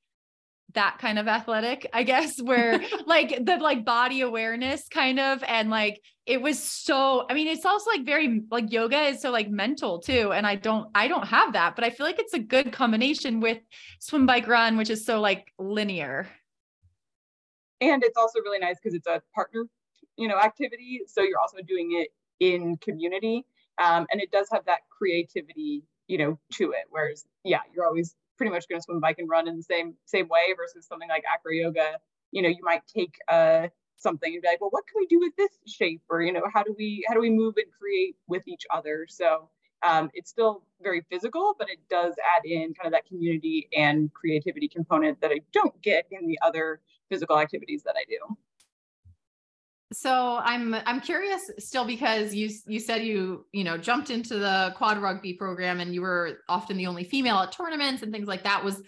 that kind of athletic, I guess, where like the like body awareness kind of, and like, it was so, I mean, it's also like very like yoga is so like mental too. And I don't, I don't have that, but I feel like it's a good combination with swim, bike, run, which is so like linear. And it's also really nice because it's a partner, you know, activity. So you're also doing it in community, um, and it does have that creativity, you know, to it. Whereas, yeah, you're always pretty much going to swim, bike, and run in the same same way. Versus something like acro yoga, you know, you might take uh, something and be like, well, what can we do with this shape, or you know, how do we how do we move and create with each other? So Um, it's still very physical, but it does add in kind of that community and creativity component that I don't get in the other physical activities that I do. So I'm, I'm curious still, because you, you said you, you know, jumped into the quad rugby program and you were often the only female at tournaments and things like that. Was,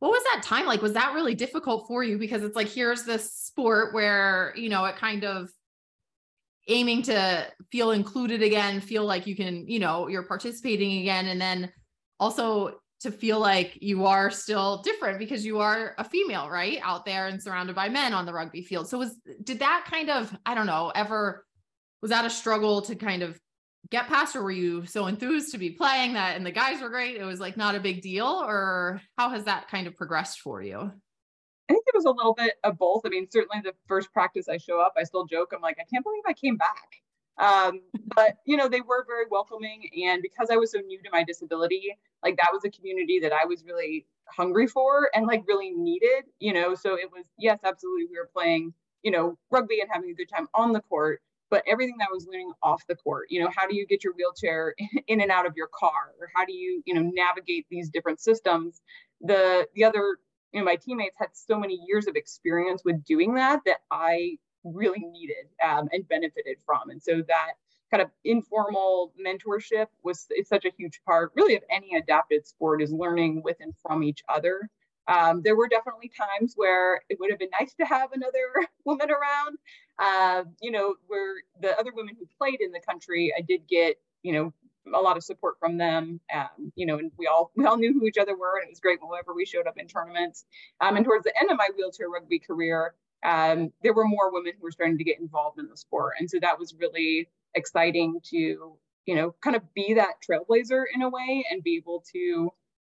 what was that time like? Was that really difficult for you? Because it's like, here's this sport where, you know, it kind of aiming to feel included again, feel like you can, you know, you're participating again. And then also to feel like you are still different because you are a female, right? Out there and surrounded by men on the rugby field. So was, did that kind of, I don't know, ever, was that a struggle to kind of get past, or were you so enthused to be playing that and the guys were great, it was like not a big deal? Or how has that kind of progressed for you? I think it was a little bit of both. I mean, certainly the first practice I show up, I still joke, I'm like, I can't believe I came back. Um, but, you know, they were very welcoming. And because I was so new to my disability, like that was a community that I was really hungry for and like really needed, you know, so it was, yes, absolutely. We were playing, you know, rugby and having a good time on the court, but everything that I was learning off the court, you know, how do you get your wheelchair in and out of your car? Or how do you, you know, navigate these different systems? The, the other, you know, my teammates had so many years of experience with doing that, that I really needed um, and benefited from. And so that kind of informal mentorship was it's such a huge part really of any adapted sport, is learning with and from each other. Um, there were definitely times where it would have been nice to have another woman around, uh, you know, where the other women who played in the country, I did get, you know, a lot of support from them, um, you know, and we all, we all knew who each other were, and it was great whenever we showed up in tournaments. Um, and towards the end of my wheelchair rugby career, Um, there were more women who were starting to get involved in the sport. And so that was really exciting to, you know, kind of be that trailblazer in a way and be able to,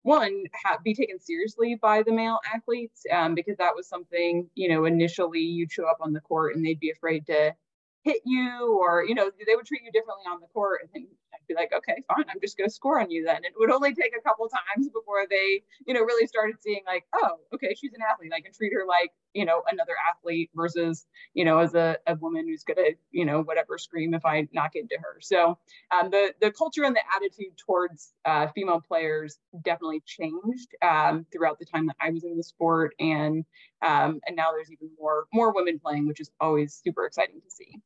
one, have, be taken seriously by the male athletes, um, because that was something, you know, initially you'd show up on the court and they'd be afraid to hit you, or, you know, they would treat you differently on the court. And then I'd be like, okay, fine, I'm just going to score on you then. It would only take a couple times before they, you know, really started seeing like, oh, okay, she's an athlete. I can treat her like, you know, another athlete versus, you know, as a, a woman who's going to, you know, whatever, scream if I knock into her. So um, the, the culture and the attitude towards uh, female players definitely changed um, throughout the time that I was in the sport. And, um, and now there's even more, more women playing, which is always super exciting to see.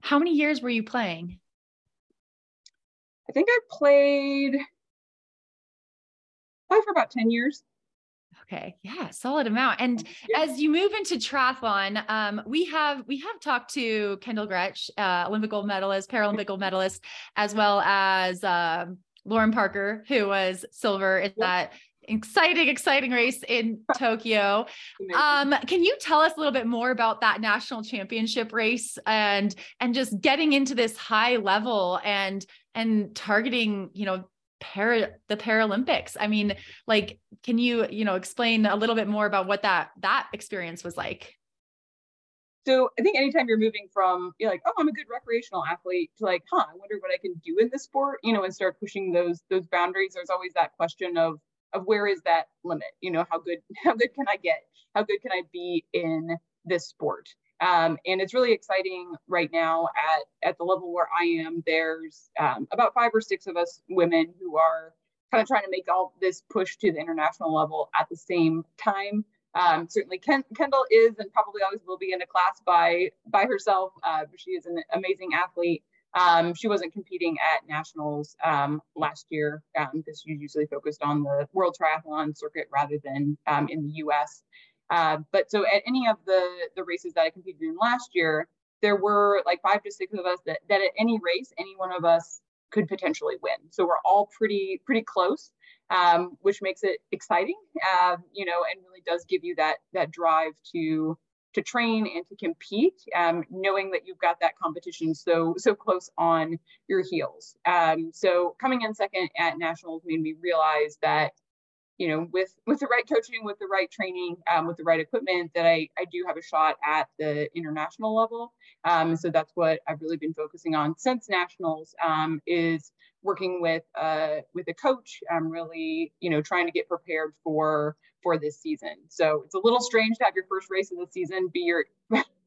How many years were you playing? I think I played, played for about ten years. Okay. Yeah. Solid amount. And yeah. As you move into triathlon, um, we have, we have talked to Kendall Gretsch, uh, Olympic gold medalist, Paralympic gold medalist, as well as, um, Lauren Parker, who was silver in that exciting, exciting race in Tokyo. Um, can you tell us a little bit more about that national championship race and, and just getting into this high level and, and targeting, you know, Para, the Paralympics? I mean, like, can you, you know, explain a little bit more about what that, that experience was like? So I think anytime you're moving from, you're like, oh, I'm a good recreational athlete, to like, huh, I wonder what I can do in this sport, you know, and start pushing those, those boundaries. There's always that question of, of where is that limit? You know, how good, how good can I get? How good can I be in this sport? Um, and it's really exciting right now at, at the level where I am. There's um, about five or six of us women who are kind of trying to make all this push to the international level at the same time. Um, certainly Ken- Kendall is, and probably always will be, in a class by, by herself. Uh, she is an amazing athlete. Um, she wasn't competing at nationals um, last year, um, because she's usually focused on the World Triathlon circuit rather than um, in the U S Uh, but so at any of the, the races that I competed in last year, there were like five to six of us that, that at any race, any one of us could potentially win. So we're all pretty, pretty close, um, which makes it exciting, uh, you know, and really does give you that, that drive to, to train and to compete, um, knowing that you've got that competition so, so close on your heels. Um, so coming in second at nationals made me realize that, you know, with, with the right coaching, with the right training, um, with the right equipment, that I, I do have a shot at the international level. Um, so that's what I've really been focusing on since nationals, um, is working with, uh, with a coach. I'm really, you know, trying to get prepared for, for this season. So it's a little strange to have your first race of the season be your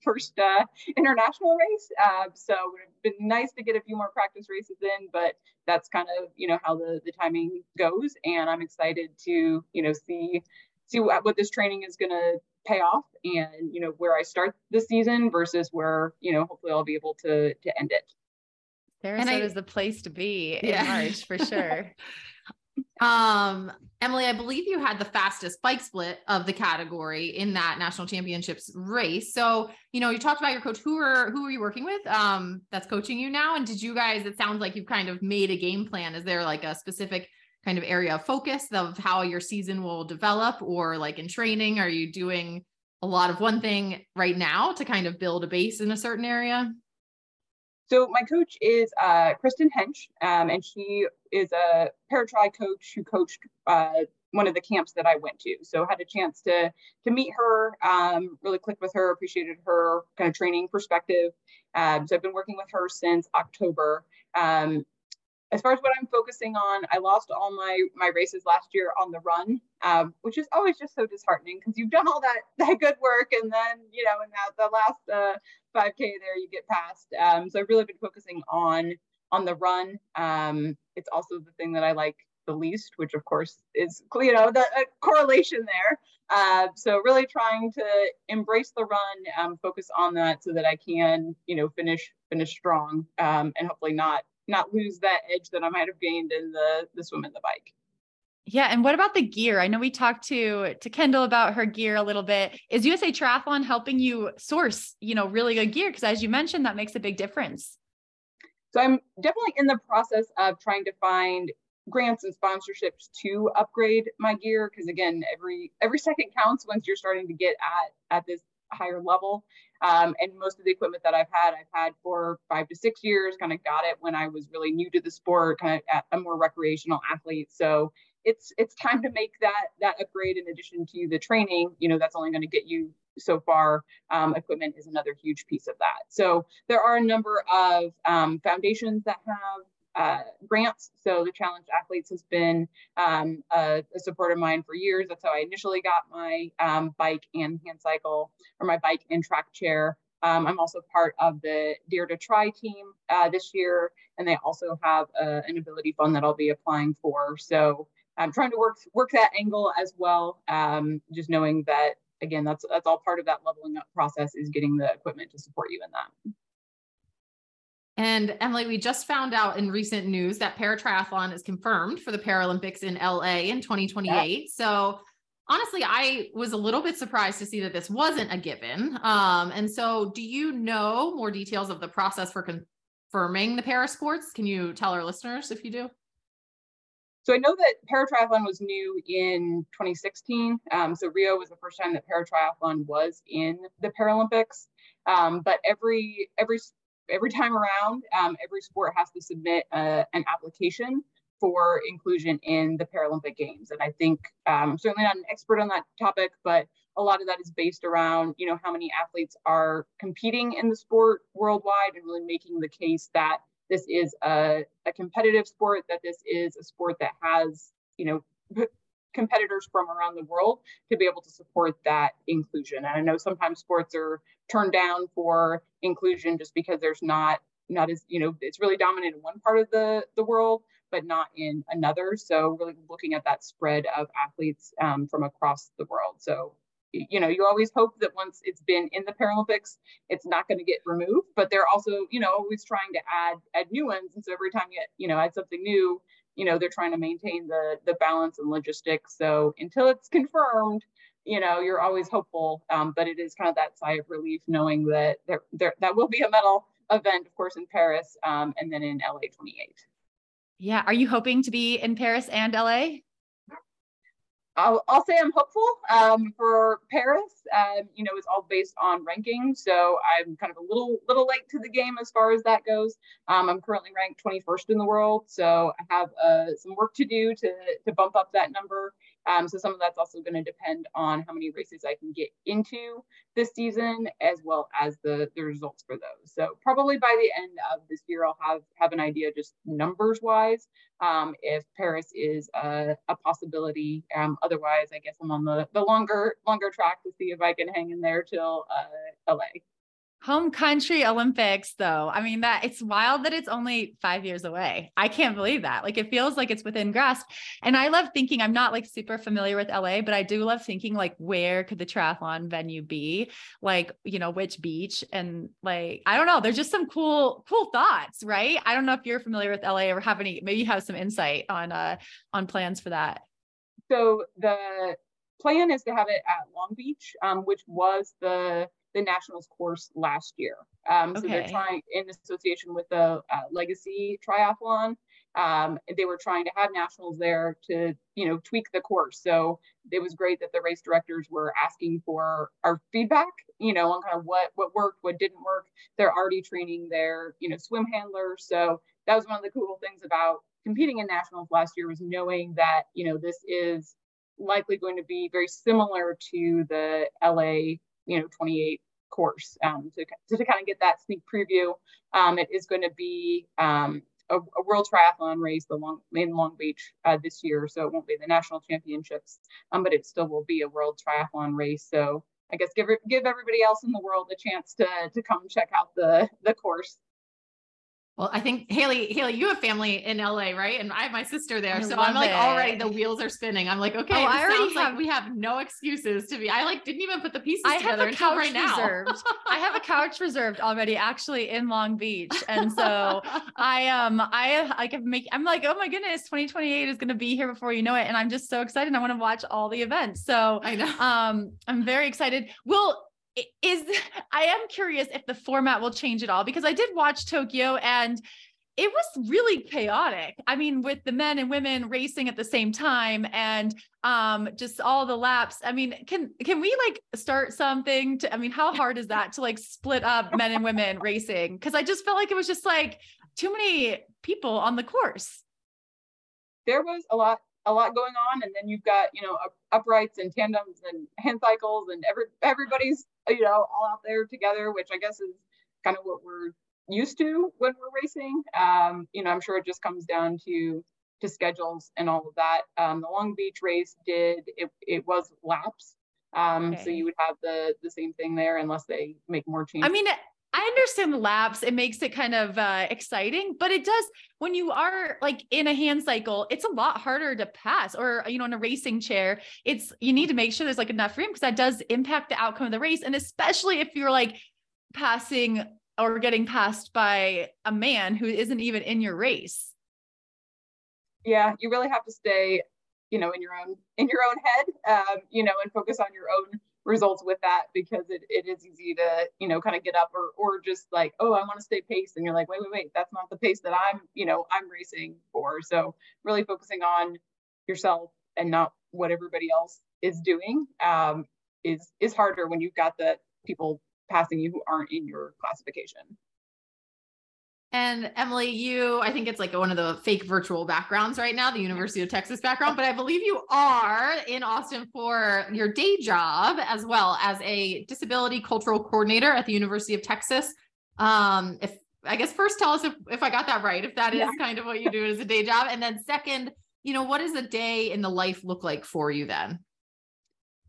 first uh, international race. Uh, so it would have been nice to get a few more practice races in, but that's kind of, you know, how the, the timing goes. And I'm excited to, you know, see, see what, what this training is going to pay off and, you know, where I start the season versus where, you know, hopefully I'll be able to, to end it. Sarasota is the place to be yeah. in March for sure. Um, Emily, I believe you had the fastest bike split of the category in that national championships race. So, you know, you talked about your coach, who are, who are you working with? Um, that's coaching you now. And did you guys, it sounds like you've kind of made a game plan. Is there like a specific kind of area of focus of how your season will develop, or like in training, are you doing a lot of one thing right now to kind of build a base in a certain area? So my coach is uh, Kristen Hench, um, and she is a paratri coach who coached uh, one of the camps that I went to. So I had a chance to to meet her, um, really clicked with her, appreciated her kind of training perspective. Um, so I've been working with her since October. Um, as far as what I'm focusing on, I lost all my my races last year on the run, um, which is always just so disheartening because you've done all that that good work, and then, you know, in that the last uh, five K there you get past. Um, so I've really been focusing on on the run. Um, it's also the thing that I like the least, which of course is, you know, the uh, correlation there. Uh, so really trying to embrace the run, um, focus on that so that I can, you know, finish finish strong, um, and hopefully not not lose that edge that I might have gained in the the swim and the bike. Yeah. And what about the gear? I know we talked to, to Kendall about her gear a little bit. Is U S A Triathlon helping you source, you know, really good gear? Because as you mentioned, that makes a big difference. So I'm definitely in the process of trying to find grants and sponsorships to upgrade my gear. Because again, every, every second counts once you're starting to get at, at this higher level. Um, and most of the equipment that I've had, I've had for five to six years, kind of got it when I was really new to the sport, kind of a more recreational athlete. So it's, it's time to make that, that upgrade in addition to the training. You know, that's only going to get you so far. Um, equipment is another huge piece of that. So there are a number of um, foundations that have Uh, grants. So the Challenged Athletes has been um, a, a support of mine for years. That's how I initially got my um, bike and hand cycle, or my bike and track chair. Um, I'm also part of the Dare to Try team uh, this year, and they also have uh, an ability fund that I'll be applying for. So I'm trying to work work that angle as well. Um, just knowing that, again, that's that's all part of that leveling up process, is getting the equipment to support you in that. And Emily, we just found out in recent news that paratriathlon is confirmed for the Paralympics in L A in twenty twenty-eight. Yeah. So honestly, I was a little bit surprised to see that this wasn't a given. Um, and so do you know more details of the process for confirming the para sports? Can you tell our listeners if you do? So I know that paratriathlon was new in twenty sixteen. Um, so Rio was the first time that paratriathlon was in the Paralympics. Um, but every, every Every time around, um, every sport has to submit uh, an application for inclusion in the Paralympic Games. And I think um, I'm certainly not an expert on that topic, but a lot of that is based around, you know, how many athletes are competing in the sport worldwide, and really making the case that this is a, a competitive sport, that this is a sport that has, you know, competitors from around the world to be able to support that inclusion. And I know sometimes sports are turned down for inclusion just because there's not, not as, you know, it's really dominant in one part of the, the world, but not in another. So really looking at that spread of athletes um, from across the world. So, you know, you always hope that once it's been in the Paralympics, it's not going to get removed, but they're also, you know, always trying to add, add new ones. And so every time you, you know, add something new, you know, they're trying to maintain the the balance and logistics. So until it's confirmed, you know, you're always hopeful, um, but it is kind of that sigh of relief knowing that there, there that will be a medal event, of course, in Paris, um, and then in L A twenty-eight. Yeah. Are you hoping to be in Paris and L A? I'll, I'll say I'm hopeful um, for Paris. Um, you know, it's all based on ranking. So I'm kind of a little little late to the game as far as that goes. Um, I'm currently ranked twenty-first in the world. So I have uh, some work to do to, to bump up that number. Um, so some of that's also going to depend on how many races I can get into this season, as well as the, the results for those. So probably by the end of this year, I'll have, have an idea just numbers wise, um, if Paris is a, a possibility. Um, otherwise, I guess I'm on the, the longer, longer track to see if I can hang in there till uh, L A. Home country Olympics though. I mean, that it's wild that it's only five years away. I can't believe that. Like, it feels like it's within grasp. And I love thinking, I'm not like super familiar with L A, but I do love thinking like, where could the triathlon venue be? Like, you know, which beach? And like, I don't know, there's just some cool, cool thoughts, right? I don't know if you're familiar with L A or have any, maybe you have some insight on, uh, on plans for that. So the plan is to have it at Long Beach, um, which was the the nationals course last year. Um, okay. So they're trying, in association with the uh, Legacy Triathlon, um, they were trying to have nationals there to, you know, tweak the course. So it was great that the race directors were asking for our feedback, you know, on kind of what, what worked, what didn't work. They're already training their, you know, swim handlers. So that was one of the cool things about competing in nationals last year, was knowing that, you know, this is likely going to be very similar to the L A, you know, twenty-eight course, um, to, to kind of get that sneak preview. Um, it is going to be um, a, a world triathlon race the long, in Long Beach uh, this year. So it won't be the national championships, um, but it still will be a world triathlon race. So I guess give give everybody else in the world a chance to to come check out the the course. Well, I think Haley, Haley, you have family in L A, right? And I have my sister there. I so I'm like, it. already the wheels are spinning. I'm like, okay, oh, I already have, like, we have no excuses to be, I like didn't even put the pieces I together have a couch right reserved. now. I have a couch reserved already, actually, in Long Beach. And so I, um, I, I can make, I'm like, oh my goodness, twenty twenty-eight is going to be here before you know it. And I'm just so excited. I want to watch all the events. So I know. um, I'm very excited. We'll, Is I am curious if the format will change at all, because I did watch Tokyo and it was really chaotic. I mean, with the men and women racing at the same time and um, just all the laps. I mean, can, can we like start something to, I mean, how hard is that to like split up men and women racing? Cause I just felt like it was just like too many people on the course. There was a lot. a lot going on. And then you've got, you know, uprights and tandems and hand cycles and every, everybody's, you know, all out there together, which I guess is kind of what we're used to when we're racing. Um, you know, I'm sure it just comes down to, to schedules and all of that. Um, the Long Beach race did, it, it was laps. Um, okay. So you would have the, the same thing there unless they make more changes. I mean, I understand the laps. It makes it kind of uh, exciting, but it does, when you are like in a hand cycle, it's a lot harder to pass, or, you know, in a racing chair, it's, you need to make sure there's like enough room, because that does impact the outcome of the race. And especially if you're like passing or getting passed by a man who isn't even in your race. Yeah. You really have to stay, you know, in your own, in your own head, um, you know, and focus on your own results with that, because it, it is easy to, you know, kind of get up or, or just like, oh, I want to stay paced. And you're like, wait, wait, wait, that's not the pace that I'm, you know, I'm racing for. So really focusing on yourself and not what everybody else is doing um, is, is harder when you've got the people passing you who aren't in your classification. And Emily, you, I think it's like one of the fake virtual backgrounds right now, the University of Texas background, but I believe you are in Austin for your day job as well as a disability cultural coordinator at the University of Texas. Um, if I guess first tell us if, if I got that right, if that is yeah. kind of what you do as a day job. And then second, you know, what does a day in the life look like for you then?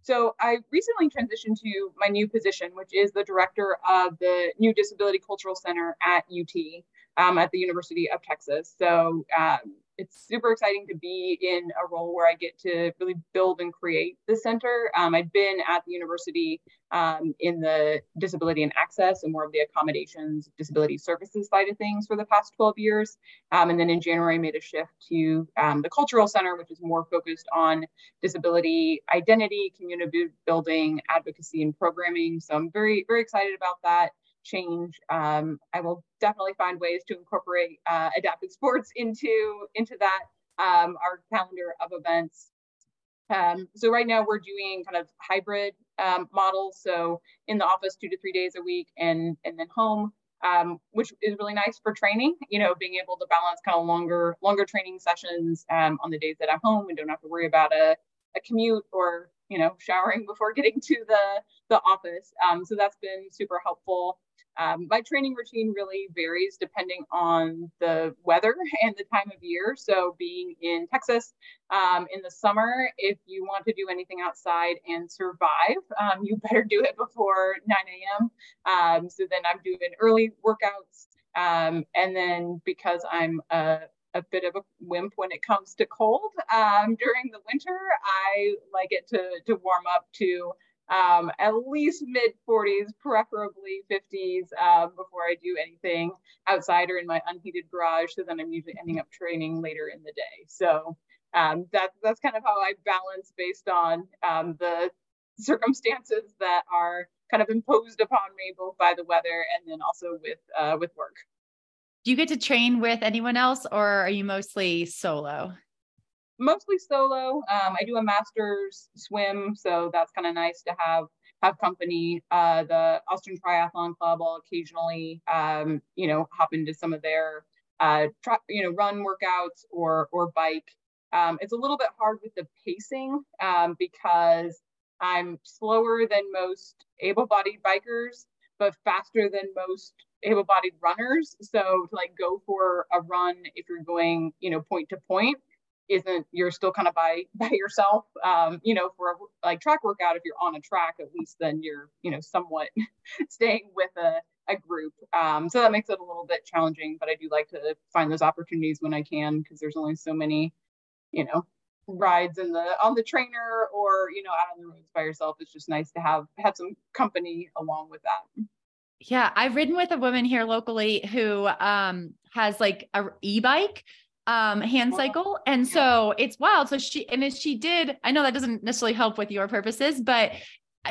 So I recently transitioned to my new position, which is the director of the new Disability Cultural Center at U T, um, at the University of Texas. So um, it's super exciting to be in a role where I get to really build and create the center. Um, I've been at the university um, in the disability and access and more of the accommodations, disability services side of things for the past twelve years. Um, and then in January, I made a shift to um, the cultural center, which is more focused on disability identity, community building, advocacy, and programming. So I'm very, very excited about that change. Um, I will definitely find ways to incorporate uh, adaptive sports into, into that, um, our calendar of events. Um, so right now we're doing kind of hybrid um, models. So in the office two to three days a week and, and then home, um, which is really nice for training, you know, being able to balance kind of longer, longer training sessions um, on the days that I'm home and don't have to worry about a, a commute or, you know, showering before getting to the, the office. Um, so that's been super helpful. Um, my training routine really varies depending on the weather and the time of year. So being in Texas um, in the summer, if you want to do anything outside and survive, um, you better do it before nine a m Um, so then I'm doing early workouts. Um, and then because I'm a, a bit of a wimp when it comes to cold, um, during the winter, I like it to, to warm up to Um, at least mid forties, preferably fifties, um, before I do anything outside or in my unheated garage. So then I'm usually ending up training later in the day. So um, that, that's kind of how I balance based on um, the circumstances that are kind of imposed upon me, both by the weather and then also with, uh, with work. Do you get to train with anyone else, or are you mostly solo? Mostly solo. Um, I do a master's swim, so that's kind of nice to have have company. Uh, the Austin Triathlon Club, I'll occasionally, um, you know, hop into some of their, uh, tri- you know, run workouts or or bike. Um, it's a little bit hard with the pacing um, because I'm slower than most able-bodied bikers, but faster than most able-bodied runners. So to like go for a run if you're going, you know, point to point. Isn't you're still kind of by by yourself, um, you know, for a, like track workout, if you're on a track, at least then you're, you know, somewhat staying with a, a group. Um, so that makes it a little bit challenging, but I do like to find those opportunities when I can, because there's only so many, you know, rides in the, on the trainer or, you know, out on the roads by yourself. It's just nice to have, have some company along with that. Yeah. I've ridden with a woman here locally who um, has like a e-bike, um, hand cycle. And so it's wild. So she, and she did, I know that doesn't necessarily help with your purposes, but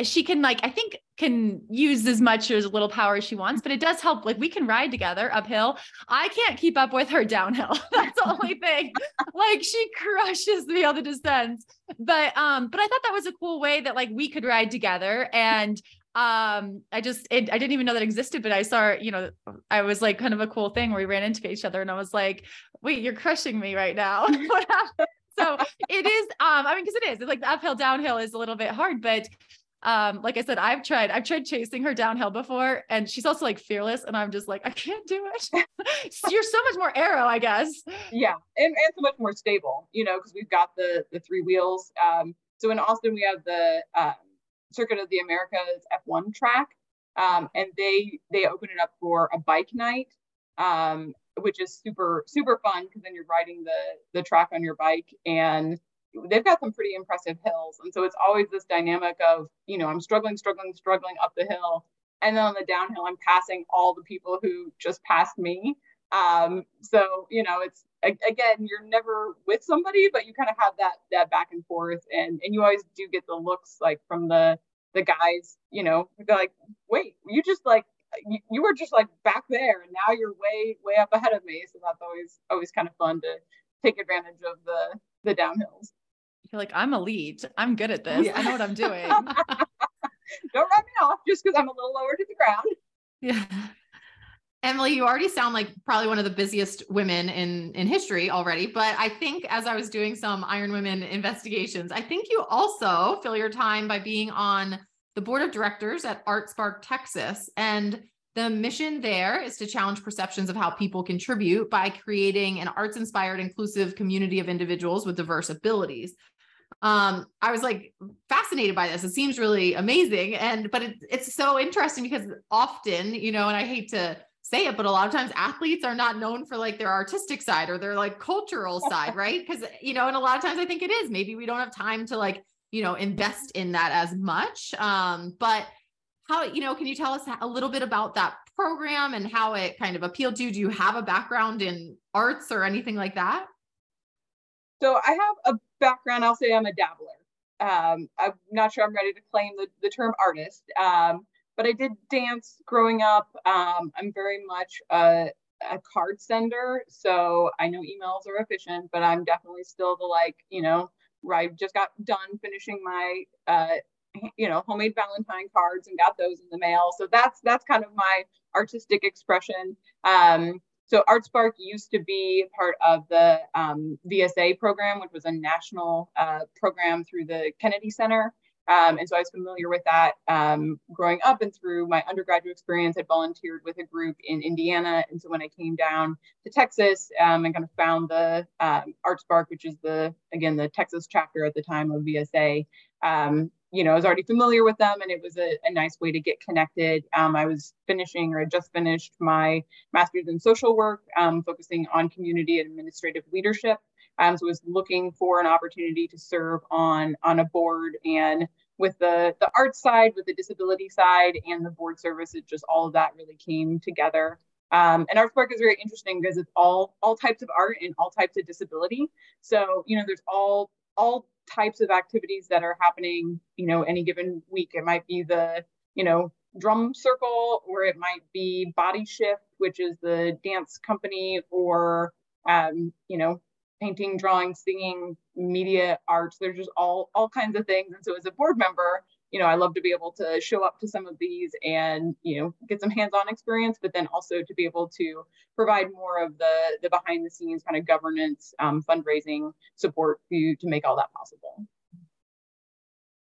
she can like, I think can use as much or as little power as she wants, but it does help. Like we can ride together uphill. I can't keep up with her downhill. That's the only thing. Like she crushes the other descents, but, um, but I thought that was a cool way that like we could ride together. And, um, I just, it, I didn't even know that existed, but I saw, you know, I was like kind of a cool thing where we ran into each other and I was like, wait, you're crushing me right now. So it is, um, I mean, cause it is it's like the uphill downhill is a little bit hard, but, um, like I said, I've tried, I've tried chasing her downhill before, and she's also like fearless. And I'm just like, I can't do it. You're so much more aero, I guess. Yeah. And, and so much more stable, you know, cause we've got the, the three wheels. Um, so in Austin, we have the, uh, Circuit of the Americas F one track. Um, and they, they open it up for a bike night, um, which is super, super fun because then you're riding the, the track on your bike, and they've got some pretty impressive hills. And so it's always this dynamic of, you know, I'm struggling, struggling, struggling up the hill. And then on the downhill, I'm passing all the people who just passed me. Um, so, you know, it's, again, you're never with somebody, but you kind of have that, that back and forth, and, and you always do get the looks like from the, the guys, you know, they're like, wait, you just like, you, you were just like back there and now you're way, way up ahead of me. So that's always, always kind of fun to take advantage of the, the downhills. You're like, I'm elite. I'm good at this. Yeah. I know what I'm doing. Don't write me off just because I'm a little lower to the ground. Yeah. Emily, you already sound like probably one of the busiest women in, in history already, but I think as I was doing some Iron Women investigations, I think you also fill your time by being on the board of directors at Art Spark Texas. And the mission there is to challenge perceptions of how people contribute by creating an arts-inspired, inclusive community of individuals with diverse abilities. Um, I was like fascinated by this. It seems really amazing. And, but it, it's so interesting because often, you know, and I hate to say it, but a lot of times athletes are not known for like their artistic side or their like cultural side, right? Because, you know, and a lot of times I think it is, maybe we don't have time to like, you know, invest in that as much. Um, but how, you know, can you tell us a little bit about that program and how it kind of appealed to you? Do you have a background in arts or anything like that? So I have a background. I'll say I'm a dabbler. Um, I'm not sure I'm ready to claim the, the term artist. Um, But I did dance growing up. Um, I'm very much a, a card sender. So I know emails are efficient, but I'm definitely still the like, you know, I just got done finishing my, uh, you know, homemade Valentine cards and got those in the mail. So that's, that's kind of my artistic expression. Um, so ArtSpark used to be part of the um, V S A program, which was a national uh, program through the Kennedy Center. Um, and so I was familiar with that um, growing up, and through my undergraduate experience, I volunteered with a group in Indiana. And so when I came down to Texas um, and kind of found the um, Art Spark, which is the, again, the Texas chapter at the time of V S A, um, you know, I was already familiar with them, and it was a, a nice way to get connected. Um, I was finishing or just finished my master's in social work, um, focusing on community and administrative leadership. Um, so I was looking for an opportunity to serve on, on a board, and with the, the arts side, with the disability side, and the board service, it just all of that really came together. Um, and Art Spark is very interesting because it's all, all types of art and all types of disability. So, you know, there's all, all types of activities that are happening, you know, any given week. It might be the, you know, drum circle, or it might be Body Shift, which is the dance company, or, um, you know, painting, drawing, singing, media, arts. There's just all, all kinds of things. And so as a board member, you know, I love to be able to show up to some of these and, you know, get some hands-on experience, but then also to be able to provide more of the, the behind the scenes kind of governance, um, fundraising support for you to make all that possible.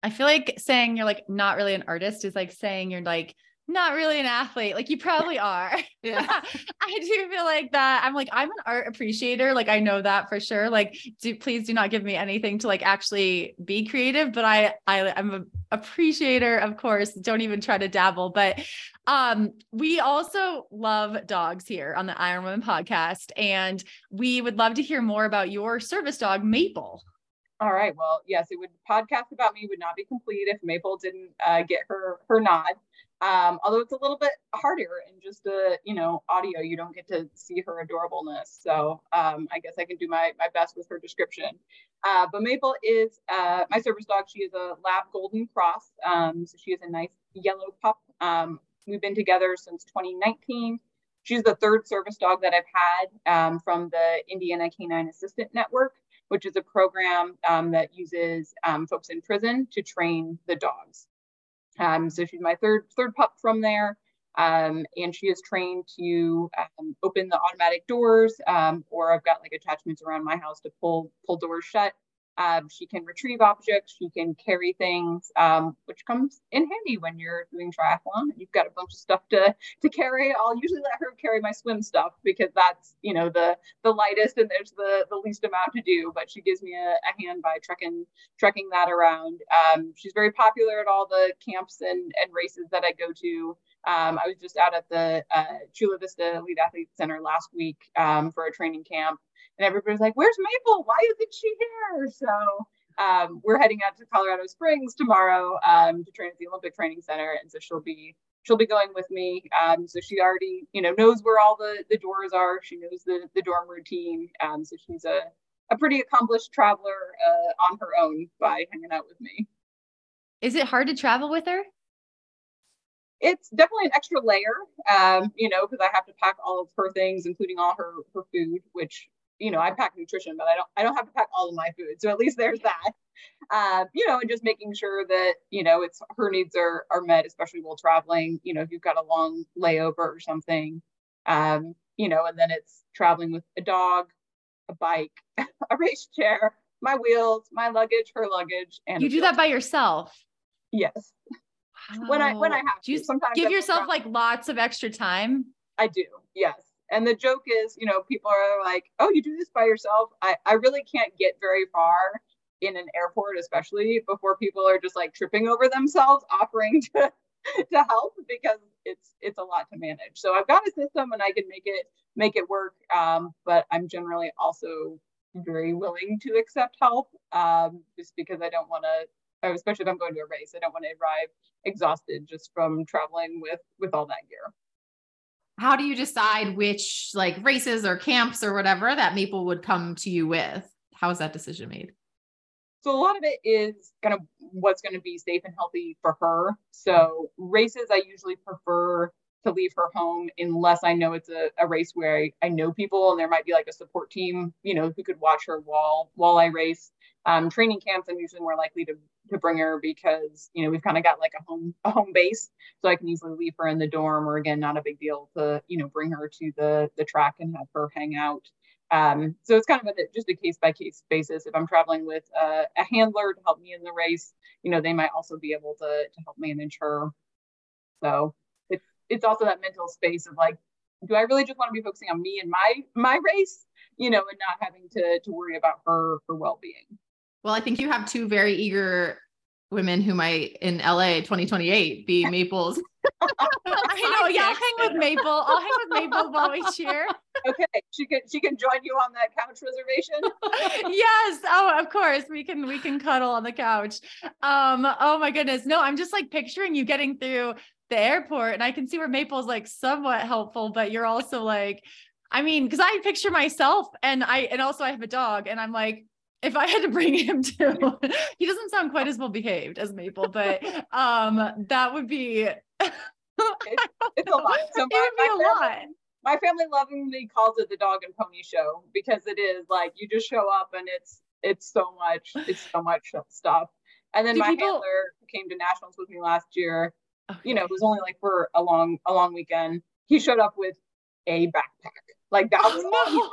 I feel like saying you're like not really an artist is like saying you're like not really an athlete. Like you probably are. Yeah. I do feel like that. I'm like, I'm an art appreciator. Like I know that for sure. Like do, please do not give me anything to like actually be creative, but I, I I'm an appreciator, of course, don't even try to dabble. But, um, we also love dogs here on the Ironwoman podcast, and we would love to hear more about your service dog, Maple. All right. Well, yes, it would podcast about me would not be complete if Maple didn't uh, get her, her nod. Um, although it's a little bit harder in just the, you know, audio, you don't get to see her adorableness. So um, I guess I can do my, my best with her description. Uh, but Maple is uh, my service dog. She is a lab golden cross. Um, so she is a nice yellow pup. Um, we've been together since twenty nineteen. She's the third service dog that I've had um, from the Indiana Canine Assistant Network, which is a program um, that uses um, folks in prison to train the dogs. Um, so she's my third third pup from there, um, and she is trained to um, open the automatic doors, um, or I've got like attachments around my house to pull pull doors shut. Um, she can retrieve objects, she can carry things, um, which comes in handy when you're doing triathlon. You've got a bunch of stuff to to carry. I'll usually let her carry my swim stuff because that's, you know, the the lightest and there's the the least amount to do. But she gives me a, a hand by trekking trekking that around. Um, she's very popular at all the camps and and races that I go to. Um, I was just out at the uh, Chula Vista Elite Athlete Center last week um, for a training camp. And everybody's like, where's Maple? Why isn't she here? So um, we're heading out to Colorado Springs tomorrow um, to train at the Olympic Training Center. And so she'll be she'll be going with me. Um, so she already, you know, knows where all the, the doors are. She knows the, the dorm routine. Um, so she's a, a pretty accomplished traveler uh, on her own by hanging out with me. Is it hard to travel with her? It's definitely an extra layer, um, you know, because I have to pack all of her things, including all her, her food, which, you know, I pack nutrition, but I don't, I don't have to pack all of my food. So at least there's that, uh, you know, and just making sure that, you know, it's her needs are, are met, especially while traveling, you know, if you've got a long layover or something, um, you know, and then it's traveling with a dog, a bike, a race chair, my wheels, my luggage, her luggage. And you do that by yourself? Yes. Wow. When I, when I have to. Sometimes give yourself like lots of extra time. I do. Yes. And the joke is, you know, people are like, oh, you do this by yourself. I, I really can't get very far in an airport, especially before people are just like tripping over themselves, offering to, to help because it's, it's a lot to manage. So I've got a system and I can make it, make it work. Um, but I'm generally also very willing to accept help um, just because I don't want to, especially if I'm going to a race, I don't want to arrive exhausted just from traveling with, with all that gear. How do you decide which like races or camps or whatever that Maple would come to you with? How is that decision made? So a lot of it is kind of what's going to be safe and healthy for her. So races, I usually prefer to leave her home unless I know it's a, a race where I, I know people and there might be like a support team, you know, who could watch her while, while I race. Um, training camps, I'm usually more likely to, to bring her because, you know, we've kind of got like a home, a home base, so I can easily leave her in the dorm or again, not a big deal to, you know, bring her to the, the track and have her hang out. Um, so it's kind of a, just a case by case basis. If I'm traveling with a, a handler to help me in the race, you know, they might also be able to, to help manage her. So it's, it's also that mental space of like, do I really just want to be focusing on me and my, my race, you know, and not having to, to worry about her, her well-being. Well, I think you have two very eager women who might in L A twenty twenty-eight be Maples. I know. Yeah. I'll hang with Maple. I'll hang with Maple while we cheer. Okay. She can, she can join you on that couch reservation. Yes. Oh, of course we can, we can cuddle on the couch. Um, oh my goodness. No, I'm just like picturing you getting through the airport, and I can see where Maple's like somewhat helpful, but you're also like, I mean, cause I picture myself and I, and also I have a dog, and I'm like, if I had to bring him to, he doesn't sound quite as well behaved as Maple, but, um, that would be, It's, it's a lot. So my, it would be a family, lot. My family lovingly calls it the dog and pony show, because it is like you just show up and it's it's so much it's so much stuff. And then do my people... handler who came to nationals with me last year, okay. you know, it was only like for a long a long weekend. He showed up with a backpack. Like that was oh,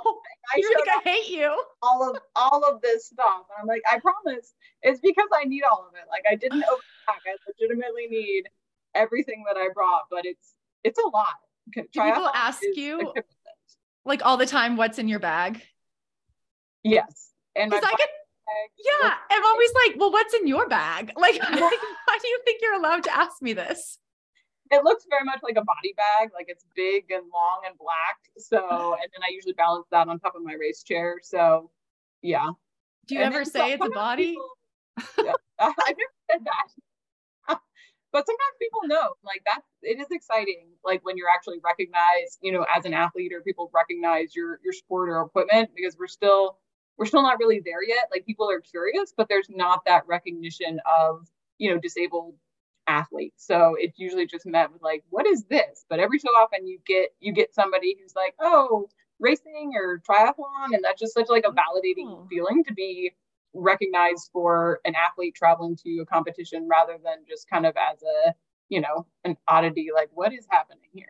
no. I You're like, I hate you. All of all of this stuff. And I'm like, I promise it's because I need all of it. Like I didn't open the pack. I legitimately need everything that I brought, but it's, it's a lot. Do people ask you like all the time, what's in your bag? Yes. And I get, yeah. I'm always like, well, what's in your bag? Like, yeah. Why do you think you're allowed to ask me this? It looks very much like a body bag. Like it's big and long and black. So, and then I usually balance that on top of my race chair. So yeah. Do you and ever say it's a body? People, yeah, I've never said that. But sometimes people know, like that's, it is exciting. Like when you're actually recognized, you know, as an athlete, or people recognize your, your sport or equipment, because we're still, we're still not really there yet. Like people are curious, but there's not that recognition of, you know, disabled athletes. So it's usually just met with like, what is this? But every so often you get, you get somebody who's like, oh, racing or triathlon. And that's just such like a validating oh. feeling to be recognized for an athlete traveling to a competition, rather than just kind of as a, you know, an oddity, like what is happening here?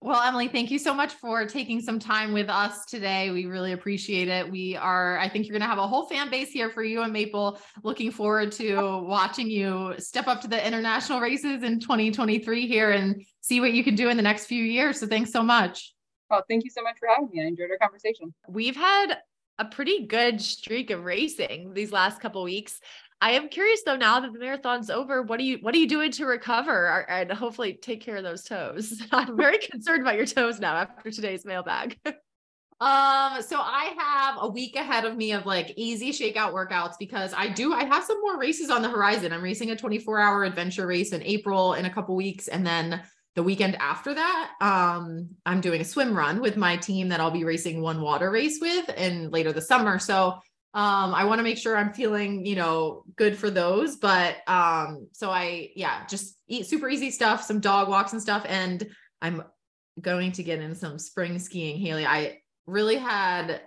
Well, Emily, thank you so much for taking some time with us today. We really appreciate it. We are, I think you're going to have a whole fan base here for you and Maple, looking forward to watching you step up to the international races in twenty twenty-three here and see what you can do in the next few years. So thanks so much. Well, thank you so much for having me. I enjoyed our conversation. We've had a pretty good streak of racing these last couple of weeks. I am curious though, now that the marathon's over, what are you, what are you doing to recover and hopefully take care of those toes? I'm very concerned about your toes now after today's mailbag. Um, so I have a week ahead of me of like easy shakeout workouts, because I do, I have some more races on the horizon. I'm racing a twenty-four hour adventure race in April in a couple weeks. And then the weekend after that, um, I'm doing a swim run with my team that I'll be racing one water race with and later this summer. So, um, I want to make sure I'm feeling, you know, good for those, but, um, so I, yeah, just eat super easy stuff, some dog walks and stuff. And I'm going to get in some spring skiing, Haley. I really had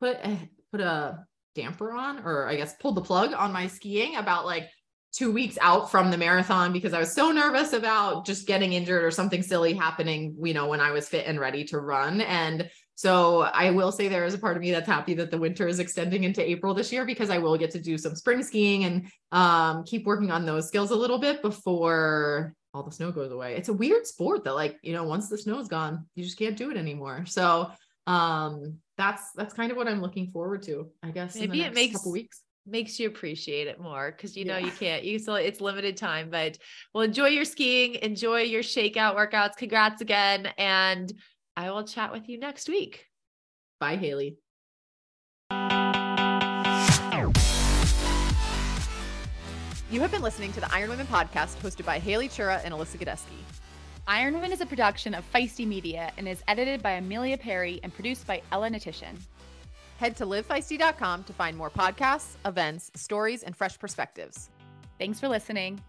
put, a, put a damper on, or I guess pulled the plug on my skiing about like two weeks out from the marathon, because I was so nervous about just getting injured or something silly happening, you know, when I was fit and ready to run. And so I will say there is a part of me that's happy that the winter is extending into April this year, because I will get to do some spring skiing and, um, keep working on those skills a little bit before all the snow goes away. It's a weird sport that, like, you know, once the snow is gone, you just can't do it anymore. So, um, that's, that's kind of what I'm looking forward to, I guess. Maybe it makes a couple weeks. Makes you appreciate it more, because you know yeah. you can't, you still, it's limited time, but well, enjoy your skiing, enjoy your shakeout workouts. Congrats again. And I will chat with you next week. Bye, Haley. You have been listening to the Iron Women podcast, hosted by Haley Chura and Alyssa Gadeski. Iron Women is a production of Feisty Media and is edited by Amelia Perry and produced by Ella Natitian. Head to live feisty dot com to find more podcasts, events, stories, and fresh perspectives. Thanks for listening.